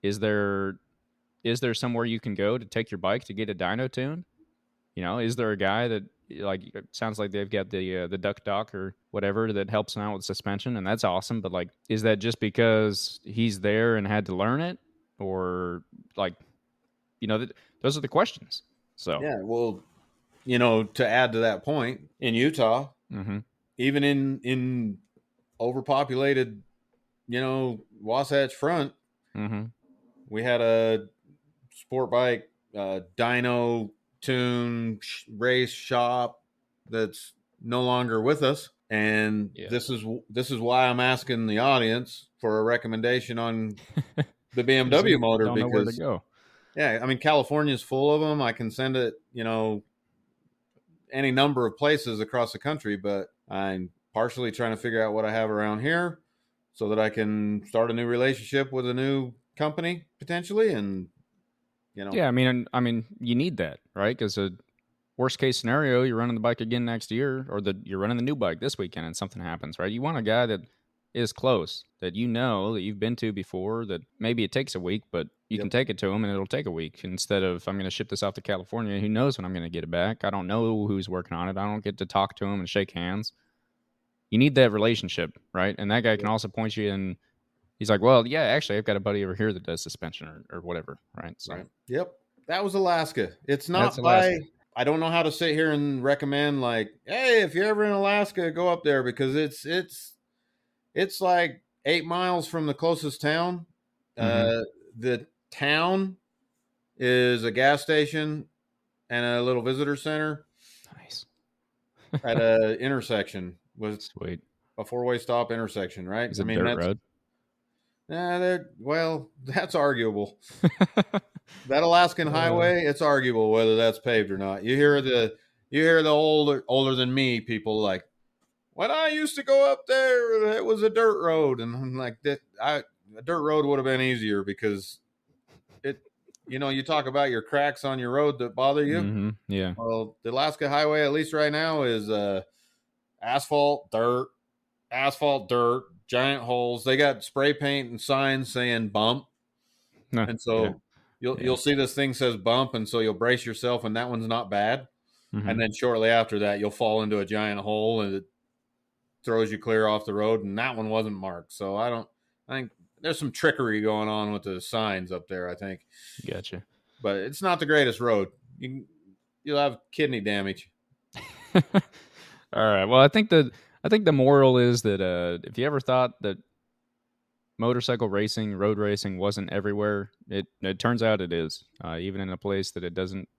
Is there somewhere you can go to take your bike to get a dyno tuned? You know, is there a guy that, like, it sounds like they've got the Duck Doc or whatever that helps them out with suspension, and that's awesome. But, like, is that just because he's there and had to learn it, or, like, you know, those are the questions. So yeah, well, you know, to add to that point, in Utah, mm-hmm. even in overpopulated, you know, Wasatch Front, mm-hmm. we had a sport bike dyno tune race shop that's no longer with us, and yeah. this is why I'm asking the audience for a recommendation on the BMW motor, don't because know where to go. Yeah, I mean, California's full of them. I can send it, you know, any number of places across the country, but I'm partially trying to figure out what I have around here so that I can start a new relationship with a new company potentially. And, you know, yeah, I mean, you need that, right? Because a worst case scenario, you're running the bike again next year, or you're running the new bike this weekend and something happens, right? You want a guy that is close, that you know, that you've been to before, that maybe it takes a week, but you yep. can take it to them and it'll take a week, instead of I'm going to ship this off to California. Who knows when I'm going to get it back? I don't know who's working on it. I don't get to talk to him and shake hands. You need that relationship, right? And that guy yep. can also point you in. He's like, well, yeah, actually, I've got a buddy over here that does suspension or whatever, right? So, right. Yep. That was Alaska. It's not by... I don't know how to sit here and recommend, like, hey, if you're ever in Alaska, go up there, because it's like 8 miles from the closest town. Mm-hmm. The town is a gas station and a little visitor center. Nice. At a intersection with Sweet. A four-way stop intersection, right? Is it dirt road? Well, that's arguable. That Alaskan highway, it's arguable whether that's paved or not. You hear the older than me people like, when I used to go up there, it was a dirt road, and I'm like, a dirt road would have been easier, because it, you know, you talk about your cracks on your road that bother you. Mm-hmm. Yeah. Well, the Alaska highway, at least right now, is asphalt, dirt, giant holes. They got spray paint and signs saying bump. And so you'll see this thing says bump, and so you'll brace yourself, and that one's not bad. Mm-hmm. And then shortly after that, you'll fall into a giant hole, and it throws you clear off the road, and that one wasn't marked. So I think there's some trickery going on with the signs up there, I think. Gotcha. But it's not the greatest road. You'll have kidney damage. All right. Well, I think the moral is that if you ever thought that motorcycle racing, road racing wasn't everywhere, it turns out it is. Even in a place that it doesn't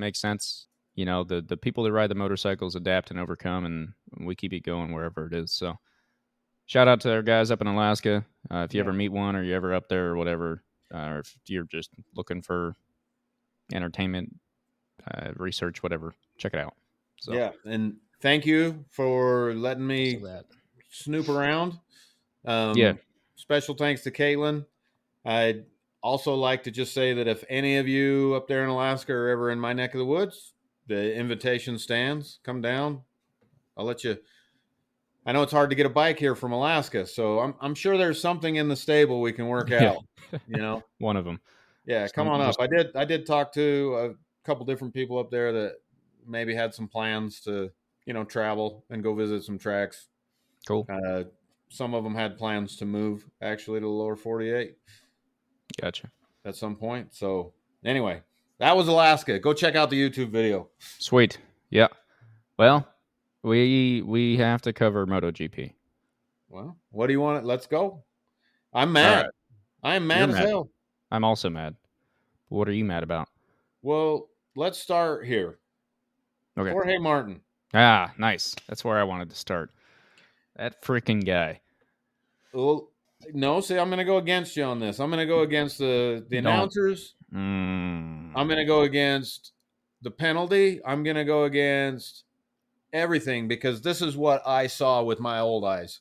make sense, you know, the people that ride the motorcycles adapt and overcome, and we keep it going wherever it is. So shout out to our guys up in Alaska. If you ever meet one, or you ever up there or whatever, or if you're just looking for entertainment, research, whatever, check it out. So yeah, and thank you for letting me snoop around. Special thanks to Caitlin. I'd also like to just say that if any of you up there in Alaska are ever in my neck of the woods, the invitation stands. Come down. I'll let you. I know it's hard to get a bike here from Alaska, so I'm sure there's something in the stable we can work out. You know, one of them. Yeah, just come on up. I did talk to a couple different people up there that maybe had some plans to, you know, travel and go visit some tracks. Cool. Some of them had plans to move actually to the lower 48. Gotcha. At some point. So anyway, that was Alaska. Go check out the YouTube video. Sweet. Yeah. Well, we have to cover MotoGP. Well, what do you want? Let's go. I'm mad. Right. I'm mad. You're as mad. Hell. I'm also mad. What are you mad about? Well, let's start here. Okay. Jorge Martin. Ah, nice. That's where I wanted to start. That freaking guy. Well, no, see, I'm going to go against you on this. I'm going to go against the announcers. I'm going to go against the penalty. I'm going to go against everything, because this is what I saw with my old eyes.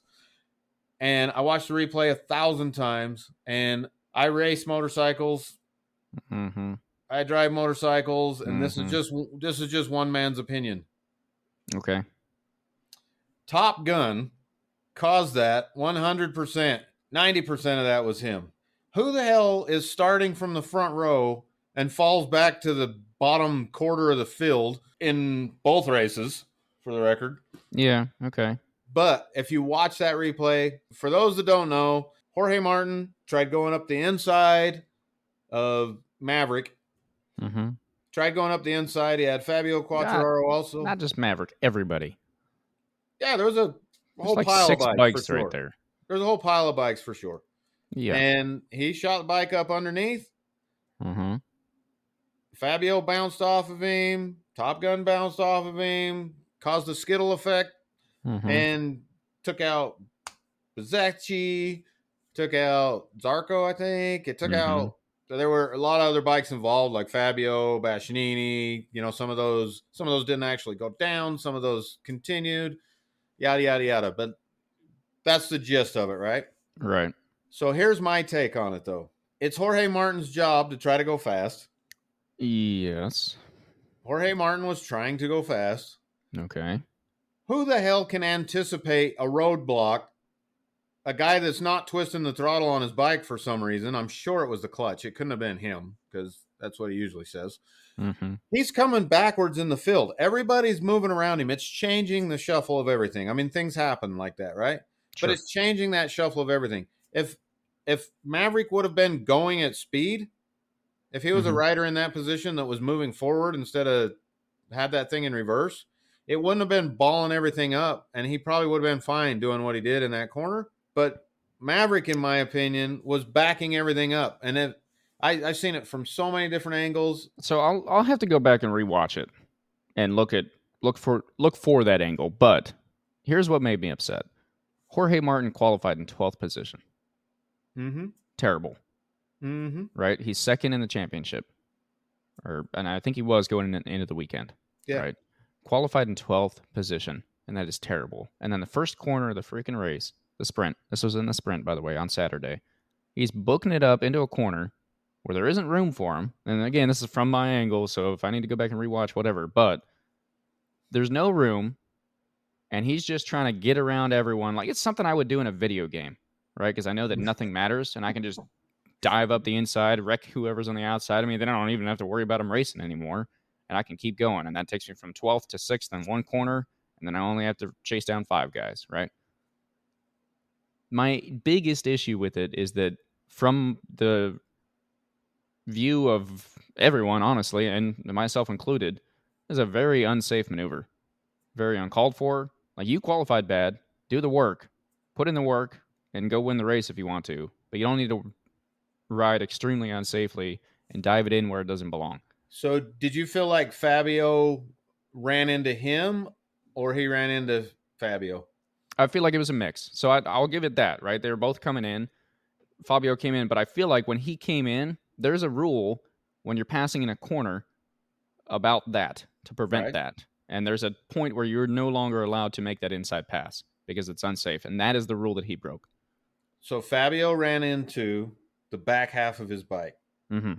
And I watched the replay 1,000 times, and I race motorcycles. Mm-hmm. I drive motorcycles, and this is just one man's opinion. Okay. Top Gun caused that 100%. 90% of that was him. Who the hell is starting from the front row and falls back to the bottom quarter of the field in both races, for the record? Yeah, okay. But if you watch that replay, for those that don't know, Jorge Martin tried going up the inside of Maverick. Mm-hmm. Tried going up the inside. He had Fabio Quartararo also. Not just Maverick, everybody. Yeah, there was a whole pile of bikes right there. There's a whole pile of bikes for sure. Yeah. And he shot the bike up underneath. Mm-hmm. Fabio bounced off of him. Top Gun bounced off of him. Caused the skittle effect. Mm-hmm. And took out Bezzecchi. Took out Zarco, I think. It took out... There were a lot of other bikes involved, like Fabio, Bastianini. You know, some of those didn't actually go down. Some of those continued. Yada, yada, yada. But that's the gist of it, right? Right. So here's my take on it, though. It's Jorge Martin's job to try to go fast. Yes. Jorge Martin was trying to go fast. Okay. Who the hell can anticipate a roadblock? A guy that's not twisting the throttle on his bike for some reason. I'm sure it was the clutch. It couldn't have been him because that's what he usually says. Mm-hmm. He's coming backwards in the field. Everybody's moving around him. It's changing the shuffle of everything. I mean, things happen like that, right? Sure. But it's changing that shuffle of everything. If Maverick would have been going at speed, if he was a rider in that position that was moving forward instead of had that thing in reverse, it wouldn't have been balling everything up, and he probably would have been fine doing what he did in that corner. But Maverick, in my opinion, was backing everything up. And I've seen it from so many different angles. So I'll have to go back and rewatch it and look for that angle. But here's what made me upset. Jorge Martin qualified in 12th position. Mm-hmm. Terrible. Mm-hmm. Right? He's second in the championship. And I think he was going into the weekend. Yeah. Right? Qualified in 12th position. And that is terrible. And then the first corner of the freaking race... The sprint. This was in the sprint, by the way, on Saturday. He's booking it up into a corner where there isn't room for him. And again, this is from my angle, so if I need to go back and rewatch, whatever. But there's no room, and he's just trying to get around everyone. Like, it's something I would do in a video game, right? Because I know that nothing matters, and I can just dive up the inside, wreck whoever's on the outside. I mean, then I don't even have to worry about him racing anymore, and I can keep going. And that takes me from 12th to 6th in one corner, and then I only have to chase down 5 guys, right? My biggest issue with it is that from the view of everyone, honestly, and myself included, is a very unsafe maneuver. Very uncalled for. Like, you qualified bad. Do the work. Put in the work and go win the race if you want to. But you don't need to ride extremely unsafely and dive it in where it doesn't belong. So did you feel like Fabio ran into him or he ran into Fabio? I feel like it was a mix. So I'll give it that, right? They were both coming in. Fabio came in, but I feel like when he came in, there's a rule when you're passing in a corner about that to prevent that. And there's a point where you're no longer allowed to make that inside pass because it's unsafe. And that is the rule that he broke. So Fabio ran into the back half of his bike. Mm-hmm.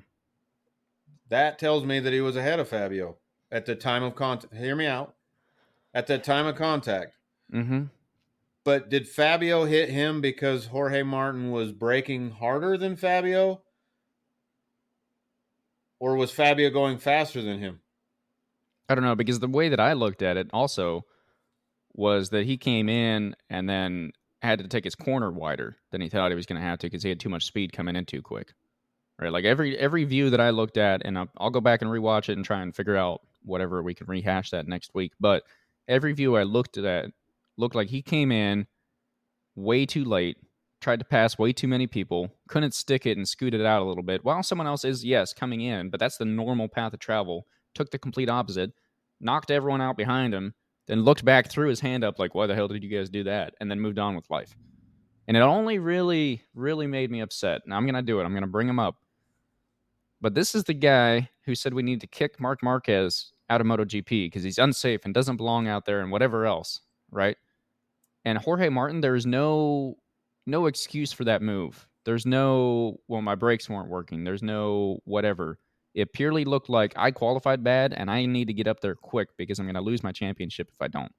That tells me that he was ahead of Fabio at the time of contact. Hear me out. At the time of contact. Mm-hmm. But did Fabio hit him because Jorge Martin was braking harder than Fabio? Or was Fabio going faster than him? I don't know, because the way that I looked at it also was that he came in and then had to take his corner wider than he thought he was going to have to because he had too much speed coming in too quick. Right? Like every view that I looked at, and I'll go back and rewatch it and try and figure out whatever we can rehash that next week. But every view I looked at, looked like he came in way too late, tried to pass way too many people, couldn't stick it and scoot it out a little bit, while someone else is, yes, coming in, but that's the normal path of travel, took the complete opposite, knocked everyone out behind him, then looked back, threw his hand up like, why the hell did you guys do that? And then moved on with life. And it only really, really made me upset. Now I'm going to do it. I'm going to bring him up. But this is the guy who said we need to kick Mark Marquez out of MotoGP because he's unsafe and doesn't belong out there and whatever else, right? And Jorge Martin, there's no excuse for that move. There's no, well, my brakes weren't working. There's no whatever. It purely looked like I qualified bad and I need to get up there quick because I'm going to lose my championship if I don't.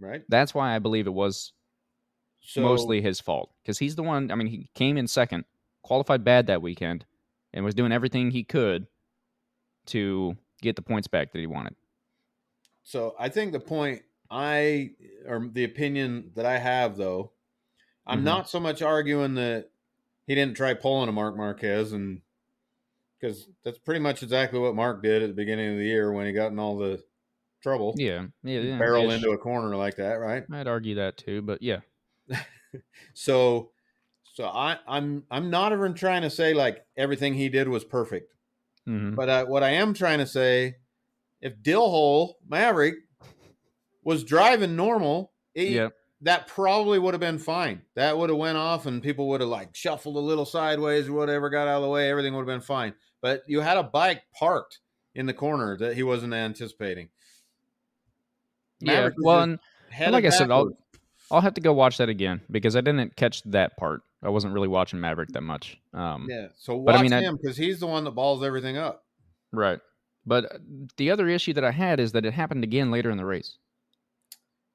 Right. That's why I believe it was mostly his fault, because he's the one. I mean, he came in second, qualified bad that weekend, and was doing everything he could to get the points back that he wanted. So I think the point the opinion that I have, though, I'm not so much arguing that he didn't try pulling a Mark Marquez, and because that's pretty much exactly what Mark did at the beginning of the year when he got in all the trouble. Yeah. Barreled into a corner like that, right? I'd argue that too, but yeah. So I'm not even trying to say like everything he did was perfect, but what I am trying to say, if Dillhole Maverick was driving normal, that probably would have been fine. That would have went off and people would have like shuffled a little sideways or whatever, got out of the way. Everything would have been fine. But you had a bike parked in the corner that he wasn't anticipating. Maverick like I said, I'll have to go watch that again because I didn't catch that part. I wasn't really watching Maverick that much. So watch him because he's the one that balls everything up. Right. But the other issue that I had is that it happened again later in the race.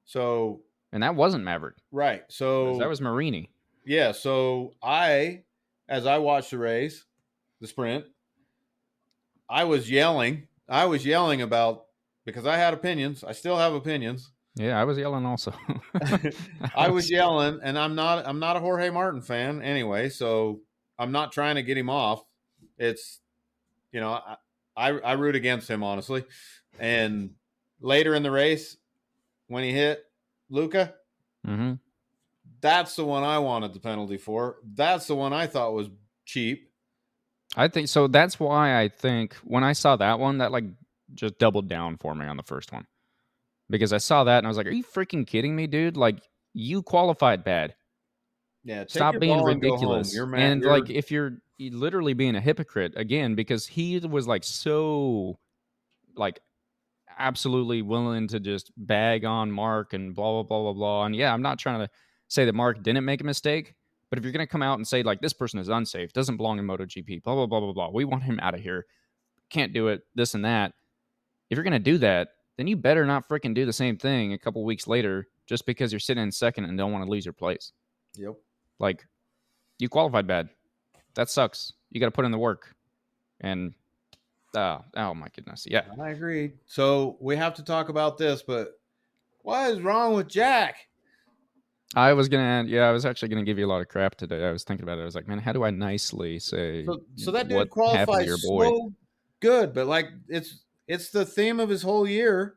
So... And that wasn't Maverick. Right. So that was Marini. Yeah. So as I watched the race, the sprint, I was yelling about, because I had opinions. I still have opinions. Yeah. I was yelling also. I was yelling and I'm not a Jorge Martin fan anyway. So I'm not trying to get him off. It's, you know, I root against him, honestly. And later in the race, when he hit Luca, that's the one I wanted the penalty for. That's the one I thought was cheap. I think so. That's why I think when I saw that one, that like just doubled down for me on the first one, because I saw that and I was like, "Are you freaking kidding me, dude? Like you qualified bad. Yeah, stop being ridiculous." You're like if you're literally being a hypocrite again, because he was like so like absolutely willing to just bag on Mark and blah, blah, blah, blah, blah. And yeah, I'm not trying to say that Mark didn't make a mistake, but if you're going to come out and say like, this person is unsafe, doesn't belong in MotoGP, blah, blah, blah, blah, blah. We want him out of here. Can't do it. This and that. If you're going to do that, then you better not freaking do the same thing a couple weeks later, just because you're sitting in second and don't want to lose your place. Yep. Like you qualified bad. That sucks. You got to put in the work and oh my goodness. Yeah. I agree. So we have to talk about this, but what is wrong with Jack? I was actually going to give you a lot of crap today. I was thinking about it. I was like, man, how do I nicely say so that dude qualifies so good, but like it's the theme of his whole year.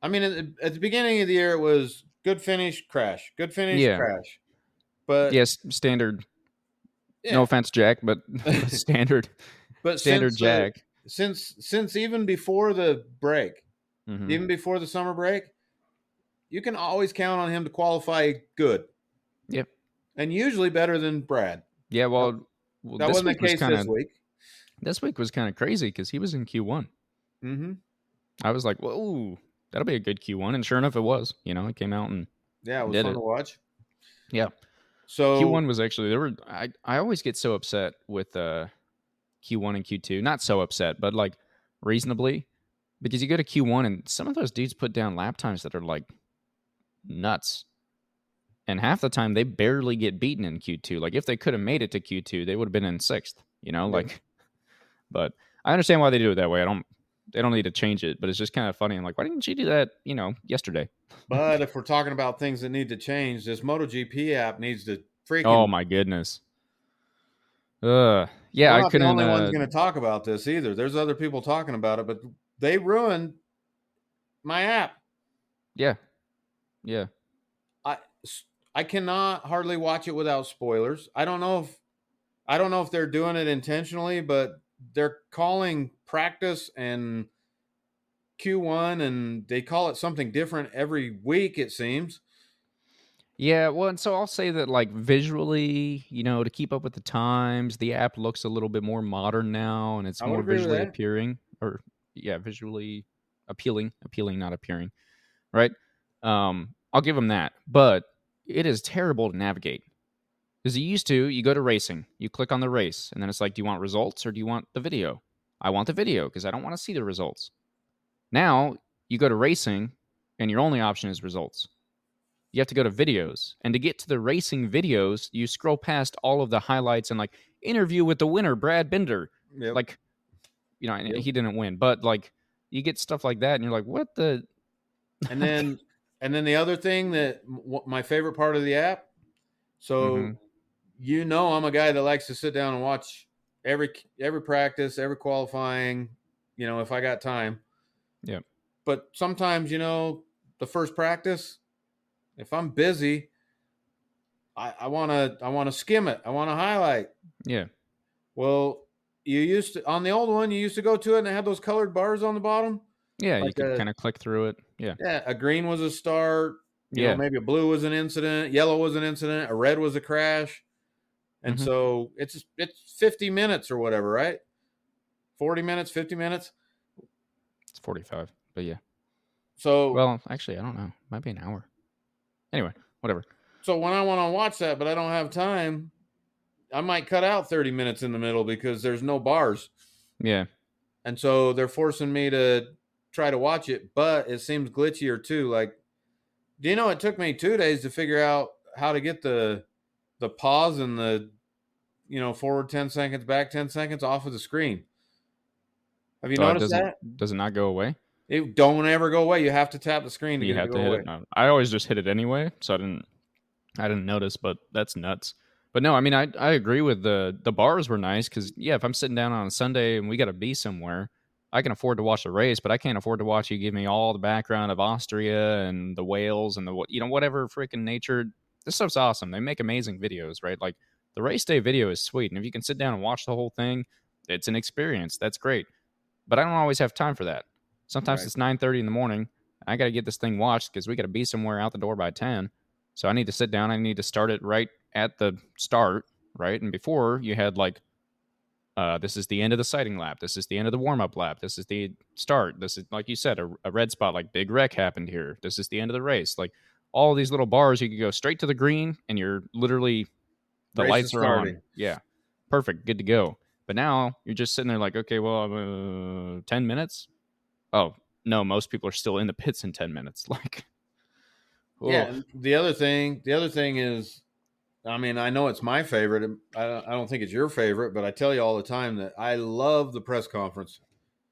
I mean, at the beginning of the year, it was good finish, crash, good finish, crash. But yes, standard. Yeah. No offense, Jack, but standard. But standard Jack, since even before the break, even before the summer break, you can always count on him to qualify good. Yep. And usually better than Brad. Yeah. Well that wasn't the case this week. This week was kind of crazy because he was in Q1. I was like, whoa, that'll be a good Q1. And sure enough, it was, you know, it came out and yeah, it was fun to watch. Yeah. So Q1 was actually, I always get so upset with, Q1 and Q2, not so upset, but like reasonably, because you go to Q1 and some of those dudes put down lap times that are like nuts. And half the time they barely get beaten in Q2. Like if they could have made it to Q2, they would have been in sixth, you know, like, but I understand why they do it that way. They don't need to change it, but it's just kind of funny. I'm like, why didn't you do that, you know, yesterday? But if we're talking about things that need to change, this MotoGP app needs to freaking. Oh my goodness. Yeah, I couldn't. I'm not the only one's going to talk about this either. There's other people talking about it, but they ruined my app. Yeah. I cannot hardly watch it without spoilers. I don't know if they're doing it intentionally, but they're calling practice and Q1, and they call it something different every week, it seems. Yeah, well, and so I'll say that, like, visually, you know, to keep up with the times, the app looks a little bit more modern now, and it's more visually appealing, not appearing, right? I'll give them that, but it is terrible to navigate. Because you used to, you go to racing, you click on the race, and then it's like, do you want results or do you want the video? I want the video because I don't want to see the results. Now you go to racing and your only option is results. You have to go to videos, and to get to the racing videos, you scroll past all of the highlights and like interview with the winner, Brad Binder. Yep. Like, you know, yep. He didn't win, but like you get stuff like that and you're like, what the? And then, and then the other thing that my favorite part of the app. So, mm-hmm. You know, I'm a guy that likes to sit down and watch every practice, every qualifying, you know, if I got time. Yeah. But sometimes, you know, the first practice, if I'm busy, I want to skim it. I want to highlight. Yeah. Well, you used to, on the old one, you used to go to it and it had those colored bars on the bottom. Yeah. Like you could kind of click through it. Yeah. Yeah. A green was a start. You know, maybe a blue was an incident. Yellow was an incident. A red was a crash. And mm-hmm. So it's 50 minutes or whatever, right? 40 minutes, 50 minutes. It's 45, but yeah. So, well, actually, I don't know. Might be an hour. Anyway, whatever. So when I want to watch that, but I don't have time, I might cut out 30 minutes in the middle because there's no bars. Yeah. And so they're forcing me to try to watch it, but it seems glitchier too. Like, do you know, it took me 2 days to figure out how to get the pause and the, you know, forward 10 seconds, back 10 seconds off of the screen. Have you noticed that? Does it not go away? It don't ever go away. You have to tap the screen to get it to go away. No, I always just hit it anyway, so I didn't notice, but that's nuts. But no, I mean, I agree with the bars were nice because, yeah, if I'm sitting down on a Sunday and we got to be somewhere, I can afford to watch the race, but I can't afford to watch you give me all the background of Austria and the whales and the, you know, whatever freaking nature. This stuff's awesome. They make amazing videos, right? Like the race day video is sweet. And if you can sit down and watch the whole thing, it's an experience. That's great. But I don't always have time for that. Sometimes it's 9:30 in the morning. I got to get this thing watched because we got to be somewhere out the door by 10. So I need to sit down. I need to start it right at the start, right? And before you had like, this is the end of the sighting lap. This is the end of the warm-up lap. This is the start. This is, like you said, a red spot, like big wreck happened here. This is the end of the race. Like all these little bars, you can go straight to the green and you're literally, the race lights are on. Yeah, perfect. Good to go. But now you're just sitting there like, okay, well, 10 minutes. Oh, no, most people are still in the pits in 10 minutes. Like, cool. Yeah, the other thing is, I mean, I know it's my favorite. I don't think it's your favorite, but I tell you all the time that I love the press conference.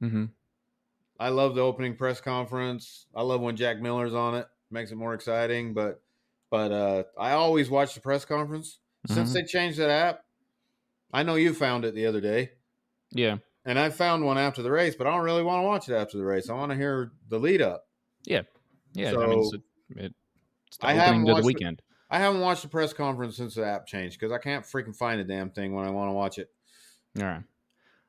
Mm-hmm. I love the opening press conference. I love when Jack Miller's on it. Makes it more exciting. But I always watch the press conference. Mm-hmm. Since they changed that app, I know you found it the other day. Yeah. And I found one after the race, but I don't really want to watch it after the race. I want to hear the lead up. Yeah. Yeah. So, I mean, it's the opening to the weekend. I haven't watched the press conference since the app changed because I can't freaking find a damn thing when I want to watch it. All right.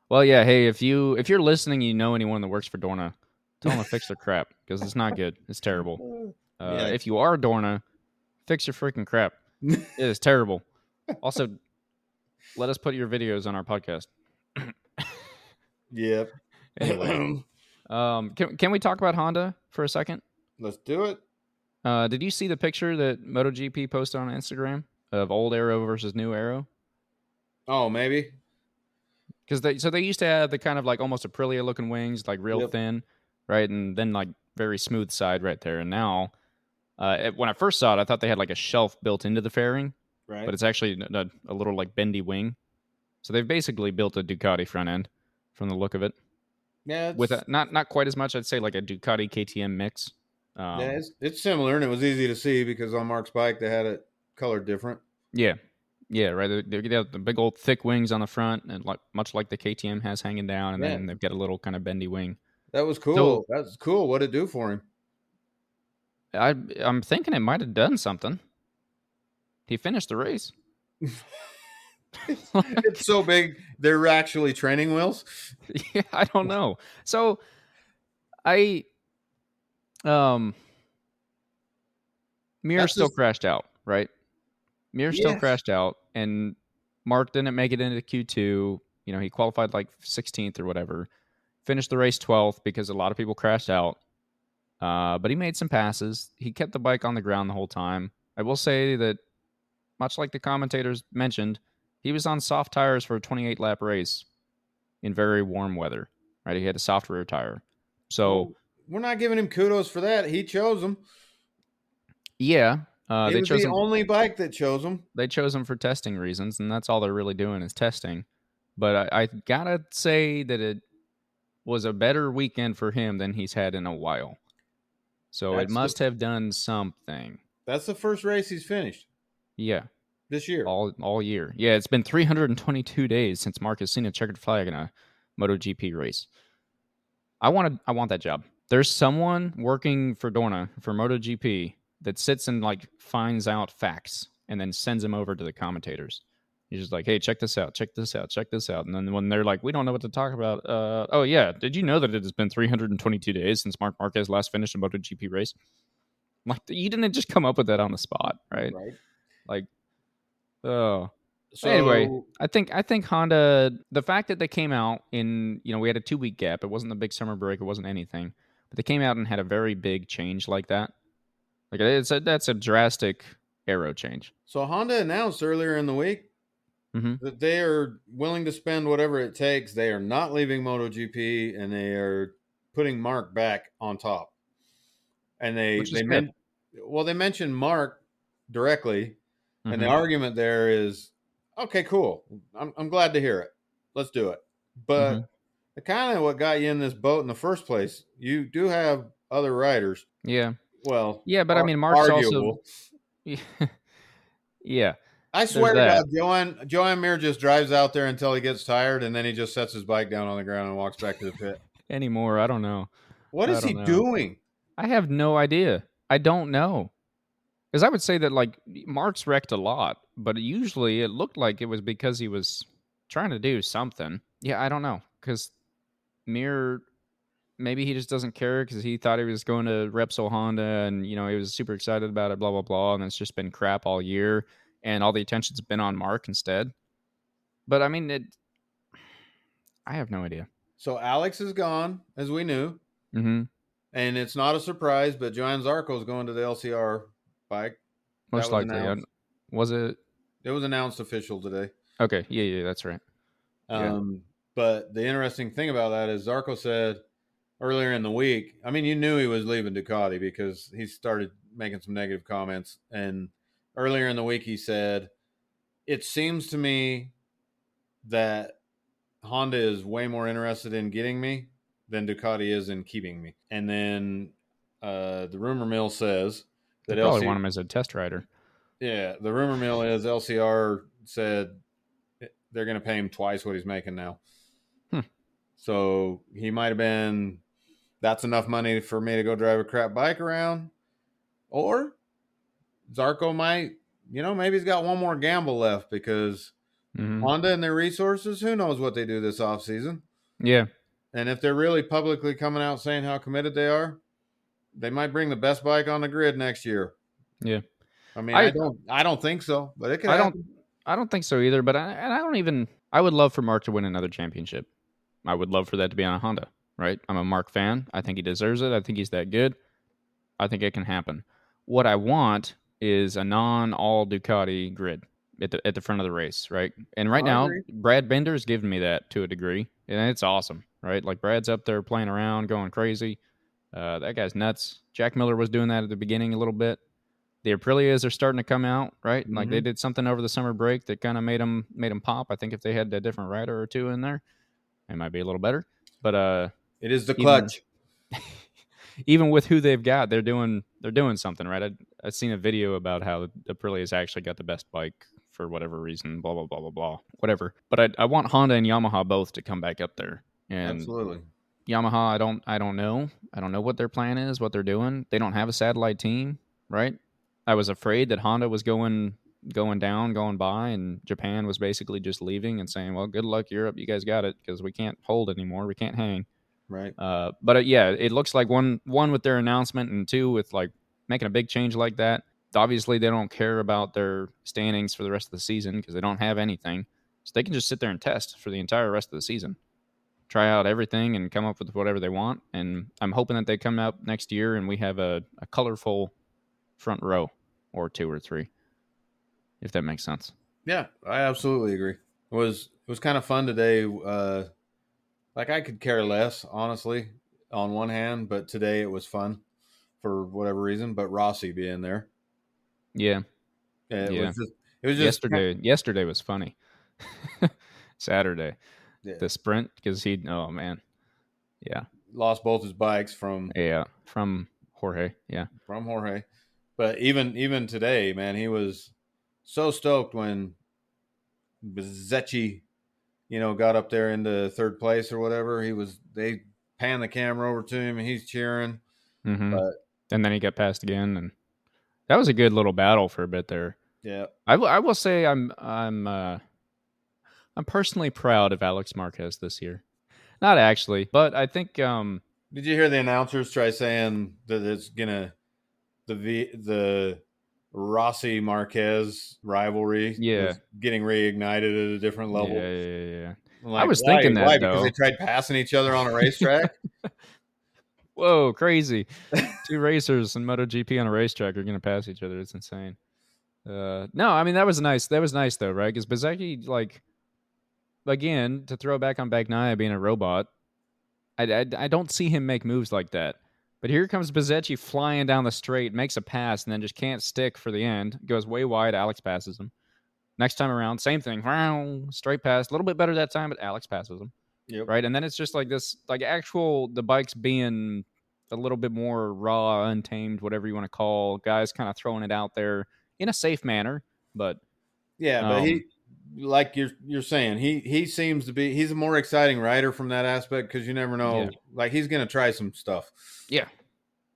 Well, yeah. Hey, if you're listening, you know anyone that works for Dorna, tell them to fix their crap because it's not good. It's terrible. Yeah. If you are Dorna, fix your freaking crap. It is terrible. Also, let us put your videos on our podcast. Yep. Anyway, can we talk about Honda for a second? Let's do it. Did you see the picture that MotoGP posted on Instagram of old Aero versus new Aero? Oh, maybe. Because they used to have the kind of like almost Aprilia looking wings, like real thin, right? And then like very smooth side right there. And now, when I first saw it, I thought they had like a shelf built into the fairing, right? But it's actually a little like bendy wing. So they've basically built a Ducati front end from the look of it. Yeah. With not quite as much, I'd say like a Ducati KTM mix. Yeah, it's similar, and it was easy to see because on Mark's bike they had it colored different. Yeah, yeah, right. They have the big old thick wings on the front, and like much like the KTM has hanging down, and then they've got a little kind of bendy wing. That was cool. So, that's cool. What did it do for him? I'm thinking it might have done something. He finished the race. It's so big. They're actually training wheels. Yeah, I don't know. So, Mir still crashed out, right? Mir still crashed out, and Mark didn't make it into Q2. You know, he qualified like 16th or whatever. Finished the race 12th because a lot of people crashed out. But he made some passes. He kept the bike on the ground the whole time. I will say that, much like the commentators mentioned, he was on soft tires for a 28-lap race. in very warm weather, right? He had a soft rear tire. So we're not giving him kudos for that. He chose him. Yeah. They chose the only bike that chose him. They chose him for testing reasons, and that's all they're really doing is testing. But I got to say that it was a better weekend for him than he's had in a while. So it must have done something. That's the first race he's finished. Yeah. This year. All year. Yeah, it's been 322 days since Mark has seen a checkered flag in a MotoGP race. I want that job. There's someone working for Dorna, for MotoGP, that sits and like finds out facts and then sends them over to the commentators. He's just like, hey, check this out, check this out, check this out. And then when they're like, we don't know what to talk about. Oh, yeah. Did you know that it has been 322 days since Mark Marquez last finished a MotoGP race? Like, you didn't just come up with that on the spot, right? Right. Like, oh. So anyway, I think Honda, the fact that they came out in, you know, we had a 2-week gap. It wasn't the big summer break. It wasn't anything. But they came out and had a very big change like that. Like, that's a drastic aero change. So Honda announced earlier in the week that they are willing to spend whatever it takes. They are not leaving MotoGP, and they are putting Mark back on top. And they mentioned Mark directly, and the argument there is, okay, cool. I'm glad to hear it. Let's do it. But kind of what got you in this boat in the first place, you do have other riders. Yeah. Well, yeah, but I mean, Mark's arguable. Also, yeah. I swear to God, Joan Mir just drives out there until he gets tired, and then he just sets his bike down on the ground and walks back to the pit. Anymore, I don't know. What is he doing? I have no idea. I don't know. Because I would say that, like, Mark's wrecked a lot, but usually it looked like it was because he was trying to do something. Yeah, I don't know. Because Mir, maybe he just doesn't care because he thought he was going to Repsol Honda, and, you know, he was super excited about it, blah, blah, blah, and it's just been crap all year. And all the attention's been on Mark instead. But, I mean, I have no idea. So, Alex is gone, as we knew. Mm-hmm. And it's not a surprise, but Johann Zarco is going to the LCR bike. Most likely. Was it? It was announced official today. Okay. Yeah, that's right. Yeah. But the interesting thing about that is Zarco said earlier in the week, I mean, you knew he was leaving Ducati because he started making some negative comments, and earlier in the week, he said, it seems to me that Honda is way more interested in getting me than Ducati is in keeping me. And then the rumor mill says that they probably want him as a test rider. Yeah, the rumor mill is LCR said they're going to pay him twice what he's making now. So he might have been, that's enough money for me to go drive a crap bike around. Or Zarco might, you know, maybe he's got one more gamble left because Honda and their resources, who knows what they do this offseason. Yeah. And if they're really publicly coming out saying how committed they are, they might bring the best bike on the grid next year. Yeah. I mean, I don't think so, but it could happen. I don't think so either, but I would love for Mark to win another championship. I would love for that to be on a Honda, right? I'm a Mark fan. I think he deserves it. I think he's that good. I think it can happen. What I want is a non-all Ducati grid at the front of the race, right? And right now, Brad Binder's given me that to a degree, and it's awesome, right? Like, Brad's up there playing around, going crazy. That guy's nuts. Jack Miller was doing that at the beginning a little bit. The Aprilias are starting to come out, right? Like, they did something over the summer break that kind of made them pop. I think if they had a different rider or two in there, it might be a little better. But it is the clutch. Even with who they've got, they're doing something, right? I've seen a video about how Aprilia's actually got the best bike for whatever reason, blah, blah, blah, blah, blah, whatever. But I want Honda and Yamaha both to come back up there. And absolutely. Yamaha, I don't know. I don't know what their plan is, what they're doing. They don't have a satellite team, right? I was afraid that Honda was going down, going by, and Japan was basically just leaving and saying, well, good luck, Europe. You guys got it because we can't hold anymore. We can't hang. Right. But it looks like one with their announcement and two with like making a big change like that. Obviously, they don't care about their standings for the rest of the season because they don't have anything. So they can just sit there and test for the entire rest of the season, try out everything and come up with whatever they want. And I'm hoping that they come out next year and we have a colorful front row or two or three, if that makes sense. Yeah, I absolutely agree. It was kind of fun today. Like, I could care less, honestly, on one hand, but today it was fun for whatever reason. But Rossi being there. Yeah. It was just yesterday was funny. Saturday. Yeah. The sprint, because he lost both his bikes from Jorge. Yeah. From Jorge. But even today, man, he was so stoked when Bezzecchi, got up there into third place or whatever. They panned the camera over to him and he's cheering. Mm-hmm. And then he got passed again. And that was a good little battle for a bit there. Yeah. I will say I'm personally proud of Alex Marquez this year. Not actually, but I think... Did you hear the announcers try saying that it's going to... The Rossi-Marquez rivalry is getting reignited at a different level. Yeah. Like, I was thinking that, though. Because they tried passing each other on a racetrack? Whoa, crazy. Two racers in MotoGP on a racetrack are going to pass each other. It's insane. No, I mean, that was nice, though, right? Because Bezzecchi, like... Again, to throw back on Bagnaia being a robot, I don't see him make moves like that. But here comes Bezzecchi flying down the straight, makes a pass, and then just can't stick for the end. Goes way wide. Alex passes him. Next time around, same thing. Straight pass. A little bit better that time, but Alex passes him. Yep. Right? And then it's just like this, like actual, the bike's being a little bit more raw, untamed, whatever you want to call. Guys kind of throwing it out there in a safe manner. But yeah, but he... Like you're saying, he seems to be, he's a more exciting rider from that aspect because you never know. Yeah. Like, he's going to try some stuff. Yeah.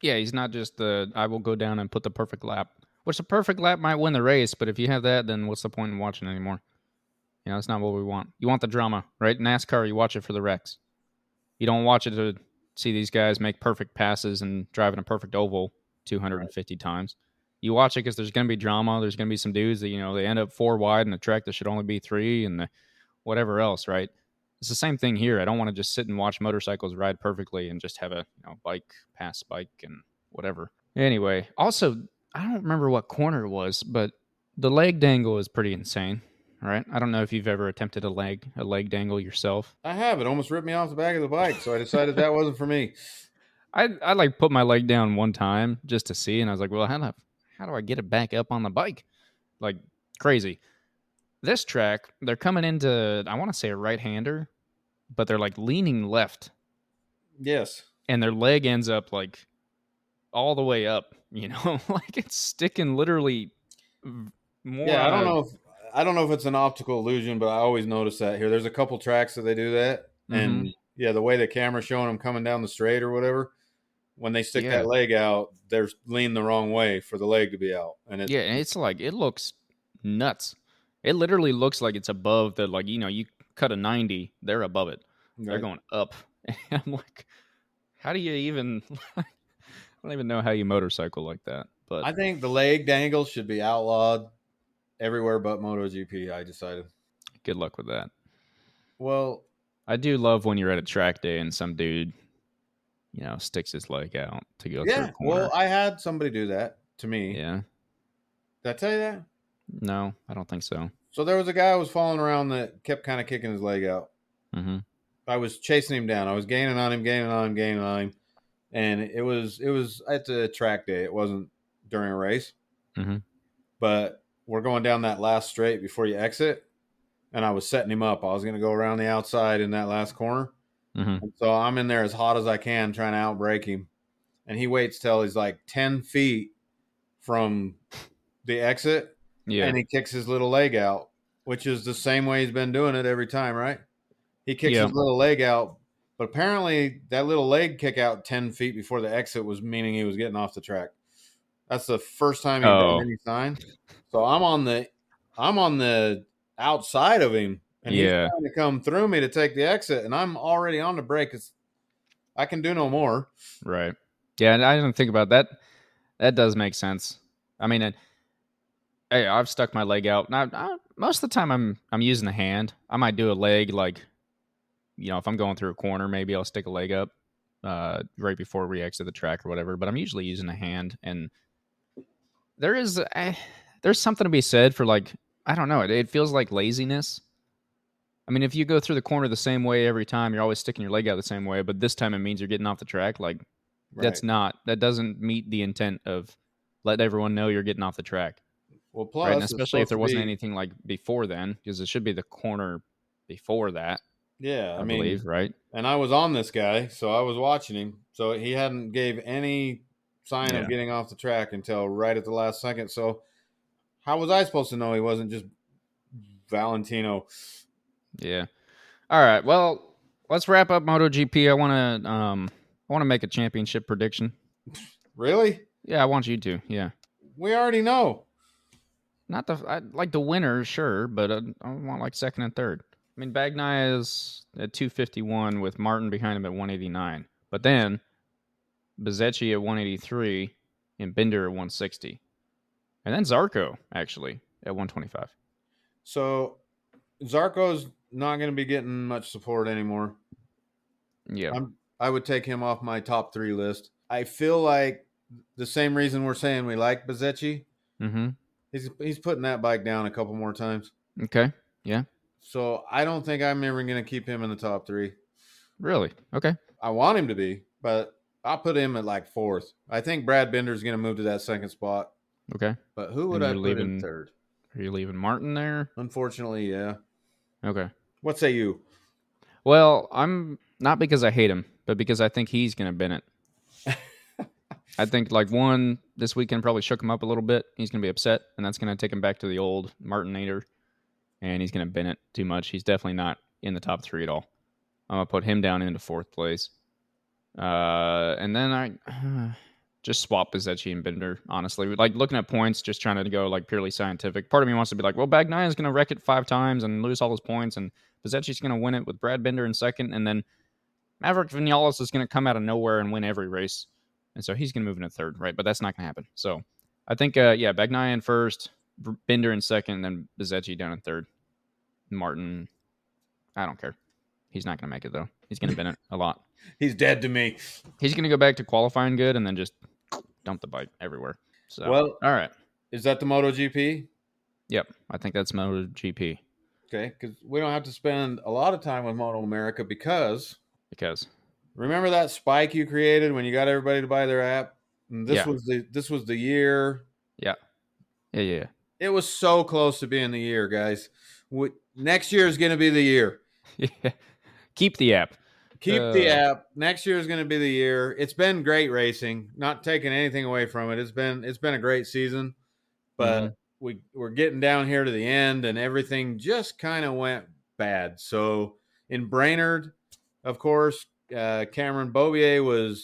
Yeah, he's not just I will go down and put the perfect lap, which the perfect lap might win the race, but if you have that, then what's the point in watching anymore? That's not what we want. You want the drama, right? NASCAR, you watch it for the wrecks. You don't watch it to see these guys make perfect passes and driving a perfect oval 250 times. You watch it because there's going to be drama. There's going to be some dudes that, they end up four wide in a track that should only be three and whatever else, right? It's the same thing here. I don't want to just sit and watch motorcycles ride perfectly and just have a bike, pass bike, and whatever. Anyway, also, I don't remember what corner it was, but the leg dangle is pretty insane, right? I don't know if you've ever attempted a leg dangle yourself. I have. It almost ripped me off the back of the bike, so I decided that wasn't for me. I like put my leg down one time just to see, and I was like, well, how do I get it back up on the bike? Like, crazy. This track, they're coming into, I want to say a right-hander, but they're like leaning left. Yes. And their leg ends up like all the way up, like it's sticking literally more. Yeah, I don't know if it's an optical illusion, but I always notice that here. There's a couple tracks that they do that. Mm-hmm. And yeah, the way the camera's showing them coming down the straight or whatever. When they stick that leg out, they're leaning the wrong way for the leg to be out. And it's like, it looks nuts. It literally looks like it's above the, like, you cut a 90, they're above it. Right. They're going up. And I'm like, how do you even, I don't even know how you motorcycle like that. But I think the leg dangle should be outlawed everywhere but MotoGP, I decided. Good luck with that. Well, I do love when you're at a track day and some dude sticks his leg out to go through a corner. Well, I had somebody do that to me. Yeah. Did I tell you that? No, I don't think so. So there was a guy who was falling around that kept kind of kicking his leg out. Mm-hmm. I was chasing him down. I was gaining on him. And it was at the track day. It wasn't during a race. Mm-hmm. But we're going down that last straight before you exit. And I was setting him up. I was going to go around the outside in that last corner. Mm-hmm. So I'm in there as hot as I can trying to outbrake him. And he waits till he's like 10 feet from the exit. Yeah. And he kicks his little leg out, which is the same way he's been doing it every time, right? He kicks his little leg out. But apparently that little leg kick out 10 feet before the exit was meaning he was getting off the track. That's the first time he's done any sign. So I'm on the outside of him. And he's trying to come through me to take the exit, and I'm already on the brake. I can do no more. Right. Yeah, and I didn't think about that. That does make sense. I mean, I've stuck my leg out. Now, most of the time I'm using the hand. I might do a leg, like, if I'm going through a corner, maybe I'll stick a leg up right before we exit the track or whatever. But I'm usually using a hand, and there's something to be said for, like, I don't know. It feels like laziness. I mean, if you go through the corner the same way every time, you're always sticking your leg out the same way, but this time it means you're getting off the track. Like, right. That doesn't meet the intent of let everyone know you're getting off the track. Well, plus, right? And especially if there wasn't anything like before then, because it should be the corner before that. Yeah, I mean, believe, right? And I was on this guy, so I was watching him. So he hadn't gave any sign of getting off the track until right at the last second. So how was I supposed to know he wasn't just Valentino? Yeah. All right. Well, let's wrap up MotoGP. I want to make a championship prediction. Really? Yeah, I want you to. Yeah. We already know. I'd like the winner, sure, but I want like second and third. I mean, Bagnaia is at 251 with Martin behind him at 189. But then Bezzecchi at 183 and Binder at 160. And then Zarco, actually, at 125. So Zarco's not going to be getting much support anymore. Yeah. I would take him off my top three list. I feel like the same reason we're saying we like Bezzecchi. Mm-hmm. He's putting that bike down a couple more times. Okay. Yeah. So I don't think I'm ever going to keep him in the top three. Really? Okay. I want him to be, but I'll put him at like fourth. I think Brad Binder is going to move to that second spot. Okay. But who would I put in third? Are you leaving Martin there? Unfortunately, yeah. Okay. What say you? Well, I'm not because I hate him, but because I think he's going to Bennett. I think like one this weekend probably shook him up a little bit. He's going to be upset, and that's going to take him back to the old Martinator. And he's going to Bennett too much. He's definitely not in the top three at all. I'm going to put him down into fourth place. And then I just swap Bezzecchi and Binder, honestly. Like, looking at points, just trying to go, like, purely scientific. Part of me wants to be like, well, Bagnaia is going to wreck it five times and lose all his points, and Bezzecchi's going to win it with Brad Binder in second, and then Maverick Vinales is going to come out of nowhere and win every race. And so he's going to move into third, right? But that's not going to happen. So I think, Bagnaia in first, Binder in second, and then Bezzecchi down in third. Martin, I don't care. He's not going to make it, though. He's going to Bennett a lot. He's dead to me. He's going to go back to qualifying good and then just dump the bike everywhere. So, well, all right. Is that the MotoGP? Yep. I think that's MotoGP. Okay. Because we don't have to spend a lot of time with Moto America because remember that spike you created when you got everybody to buy their app? And this was the year. Yeah. Yeah. It was so close to being the year, guys. Next year is going to be the year. Yeah. Keep the app. Keep the app. Next year is going to be the year. It's been great racing. Not taking anything away from it. It's been a great season, but we're getting down here to the end, and everything just kind of went bad. So in Brainerd, of course, Cameron Beaubier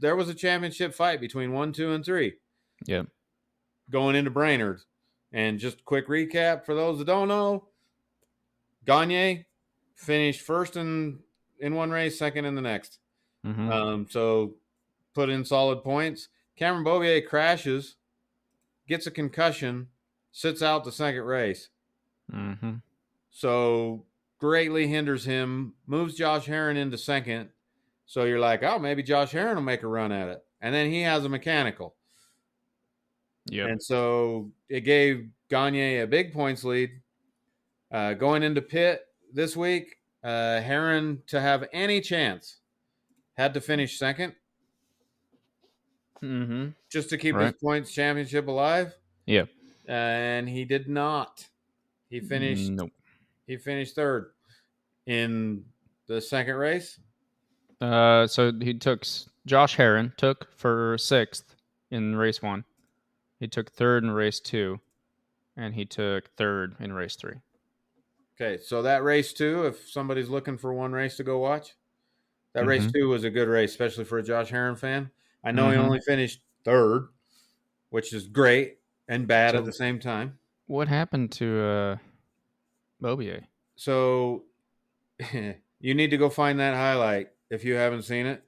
there was a championship fight between 1, 2, and 3. Yeah. Going into Brainerd. And just quick recap for those that don't know, Gagne finished first in one race, second in the next. Mm-hmm. So put in solid points. Cameron Beaubier crashes, gets a concussion, sits out the second race. Mm-hmm. So greatly hinders him, moves Josh Herron into second. So you're like, oh, maybe Josh Herron will make a run at it. And then he has a mechanical. Yeah, and so it gave Gagne a big points lead. Going into pit this week, Herron, to have any chance, had to finish second. Mm-hmm. Just to keep his points championship alive. Yeah, and he did not. He finished. Nope. He finished third in the second race. So he took Josh Herron took for sixth in race one. He took third in race 2, and he took third in race 3. Okay, so that race 2, if somebody's looking for one race to go watch, that race 2 was a good race, especially for a Josh Herron fan. I know he only finished third, which is great and bad at the same time. What happened to Beaubier? So you need to go find that highlight if you haven't seen it.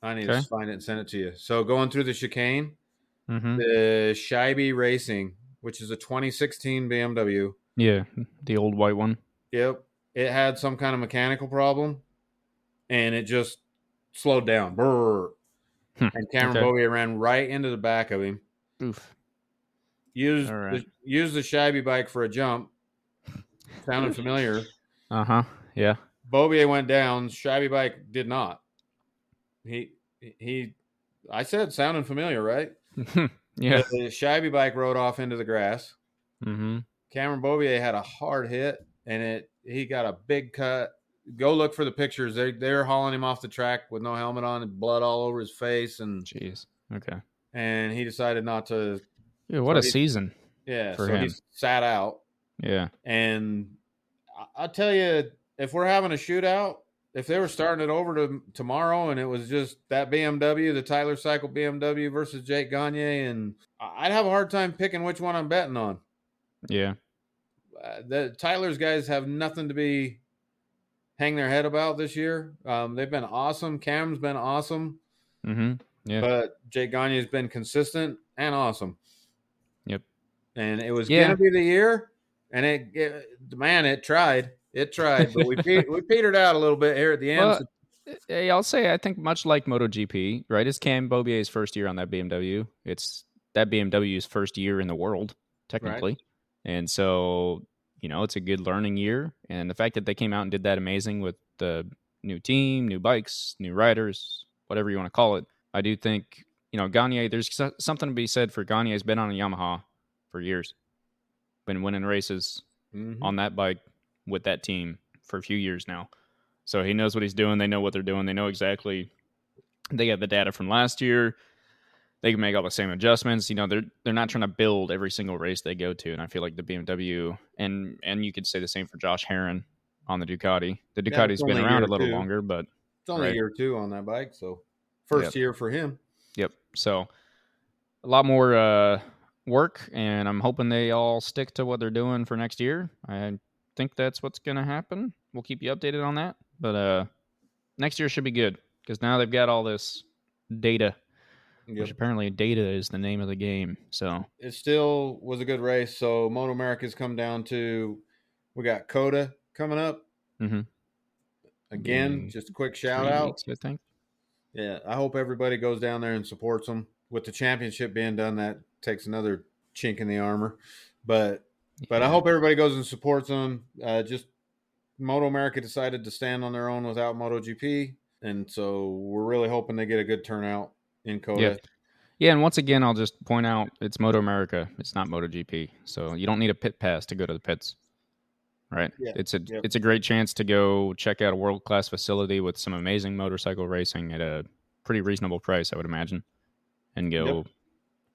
I need to find it and send it to you. So going through the chicane. Mm-hmm. The Scheibe Racing, which is a 2016 BMW. Yeah, the old white one. Yep. It had some kind of mechanical problem, and it just slowed down. Brrr. And Cameron Beaubier ran right into the back of him. Oof. Used the Scheibe bike for a jump. Sounded familiar. Uh-huh. Yeah. Beaubier went down. Shabby Bike did not. He I said sounding familiar, right? Yeah. The Shabby Bike rode off into the grass. Mm-hmm. Cameron Beaubier had a hard hit, and he got a big cut. Go look for the pictures. They're hauling him off the track with no helmet on and blood all over his face. And jeez. Okay. And he decided not to. Yeah, what so a season. Yeah. For so him. He sat out. Yeah. And I'll tell you, if we're having a shootout, if they were starting it over to tomorrow and it was just that BMW, the Tyler Cycle BMW versus Jake Gagne, and I'd have a hard time picking which one I'm betting on. Yeah. The Tyler's guys have nothing to be hang their head about this year. They've been awesome. Cam's been awesome. Mm-hmm. Yeah. But Jake Gagne has been consistent and awesome. Yep. And it was going to be the year, and it tried. It tried, but we petered out a little bit here at the end. Well, I'll say, I think much like MotoGP, right? It's Cam Beaubier's first year on that BMW. It's that BMW's first year in the world, technically. Right. And so, you know, it's a good learning year. And the fact that they came out and did that amazing with the new team, new bikes, new riders, whatever you want to call it. I do think, you know, Gagne, there's something to be said for Gagne. He's been on a Yamaha for years, been winning races on that bike with that team for a few years now. So he knows what he's doing. They know what they're doing. They know exactly. They got the data from last year. They can make all the same adjustments. You know, they're not trying to build every single race they go to. And I feel like the BMW, and you could say the same for Josh Herron on the Ducati. The Ducati's been around a little longer, but it's only a year or two on that bike. So first year for him. Yep. So a lot more work, and I'm hoping they all stick to what they're doing for next year. I think that's what's going to happen. We'll keep you updated on that. But next year should be good because now they've got all this data. Yep. Which apparently data is the name of the game. So it still was a good race. So Moto America's come down to, we got Coda coming up. Mm-hmm. Again, just a quick shout out. I think. Yeah, I hope everybody goes down there and supports them. With the championship being done, that takes another chink in the armor. But I hope everybody goes and supports them. Just Moto America decided to stand on their own without MotoGP, and so we're really hoping they get a good turnout. In Coda. Yeah, and once again, I'll just point out it's Moto America. It's not MotoGP, so you don't need a pit pass to go to the pits, right? Yeah. It's a great chance to go check out a world-class facility with some amazing motorcycle racing at a pretty reasonable price, I would imagine, and go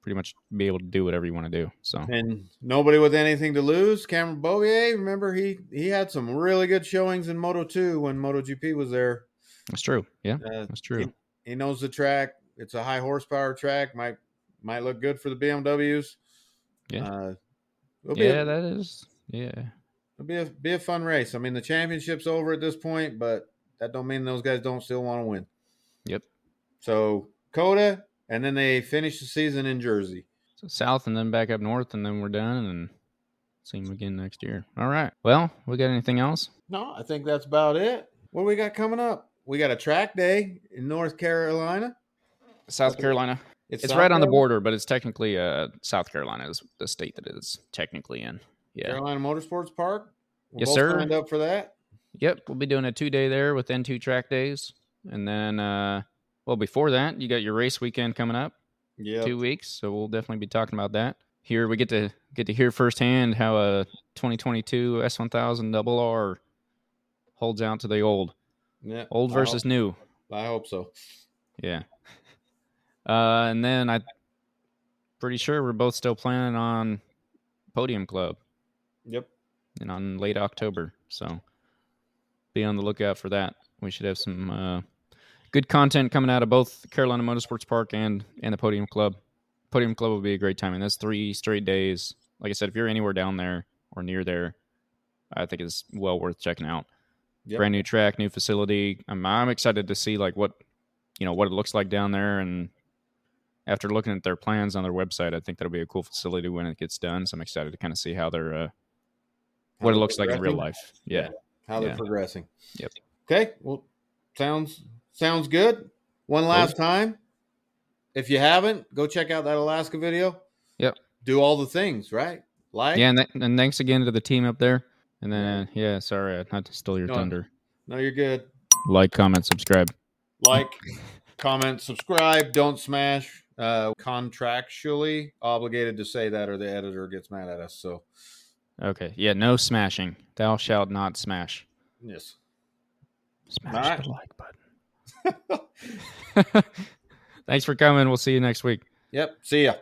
pretty much be able to do whatever you want to do. So and nobody with anything to lose. Cameron Beaubier, remember he had some really good showings in Moto 2 when MotoGP was there. That's true. Yeah, that's true. He knows the track. It's a high horsepower track. Might look good for the BMWs. Yeah, that is. Yeah, it'll be a fun race. I mean, the championship's over at this point, but that don't mean those guys don't still want to win. Yep. So Coda, and then they finish the season in Jersey. So south, and then back up north, and then we're done, and see them again next year. All right. Well, we got anything else? No, I think that's about it. What do we got coming up? We got a track day in North Carolina. South Carolina. It's right on the border, but it's technically South Carolina is the state that it is technically in. Yeah, Carolina Motorsports Park. Yes, sir. Signed up for that. Yep, we'll be doing a 2-day there with N2 track days, and then before that, you got your race weekend coming up. Yeah, 2 weeks, so we'll definitely be talking about that. Here we get to hear firsthand how a 2022 S1000RR holds out to the old. Yeah, old versus new. I hope so. Yeah. And then I'm pretty sure we're both still planning on Podium Club. Yep. And on late October. So be on the lookout for that. We should have some good content coming out of both Carolina Motorsports Park and the Podium Club. Podium Club will be a great time. And that's 3 straight days. Like I said, if you're anywhere down there or near there, I think it's well worth checking out. Yep. Brand new track, new facility. I'm excited to see like what it looks like down there. And after looking at their plans on their website, I think that'll be a cool facility when it gets done. So I'm excited to kind of see how they're what it looks like in real life. Yeah. How they're progressing. Yep. Okay. Well, sounds good. One last time. If you haven't, go check out that Alaska video. Yep. Do all the things, right? Like. Yeah. And thanks again to the team up there. And then, yeah, sorry, I not stole your thunder. No, you're good. Like, comment, subscribe. Like, comment, subscribe. Don't smash. Contractually obligated to say that, or the editor gets mad at us. So, okay, yeah, no smashing. Thou shalt not smash. Yes. Smash the like button. Thanks for coming. We'll see you next week. Yep. See ya.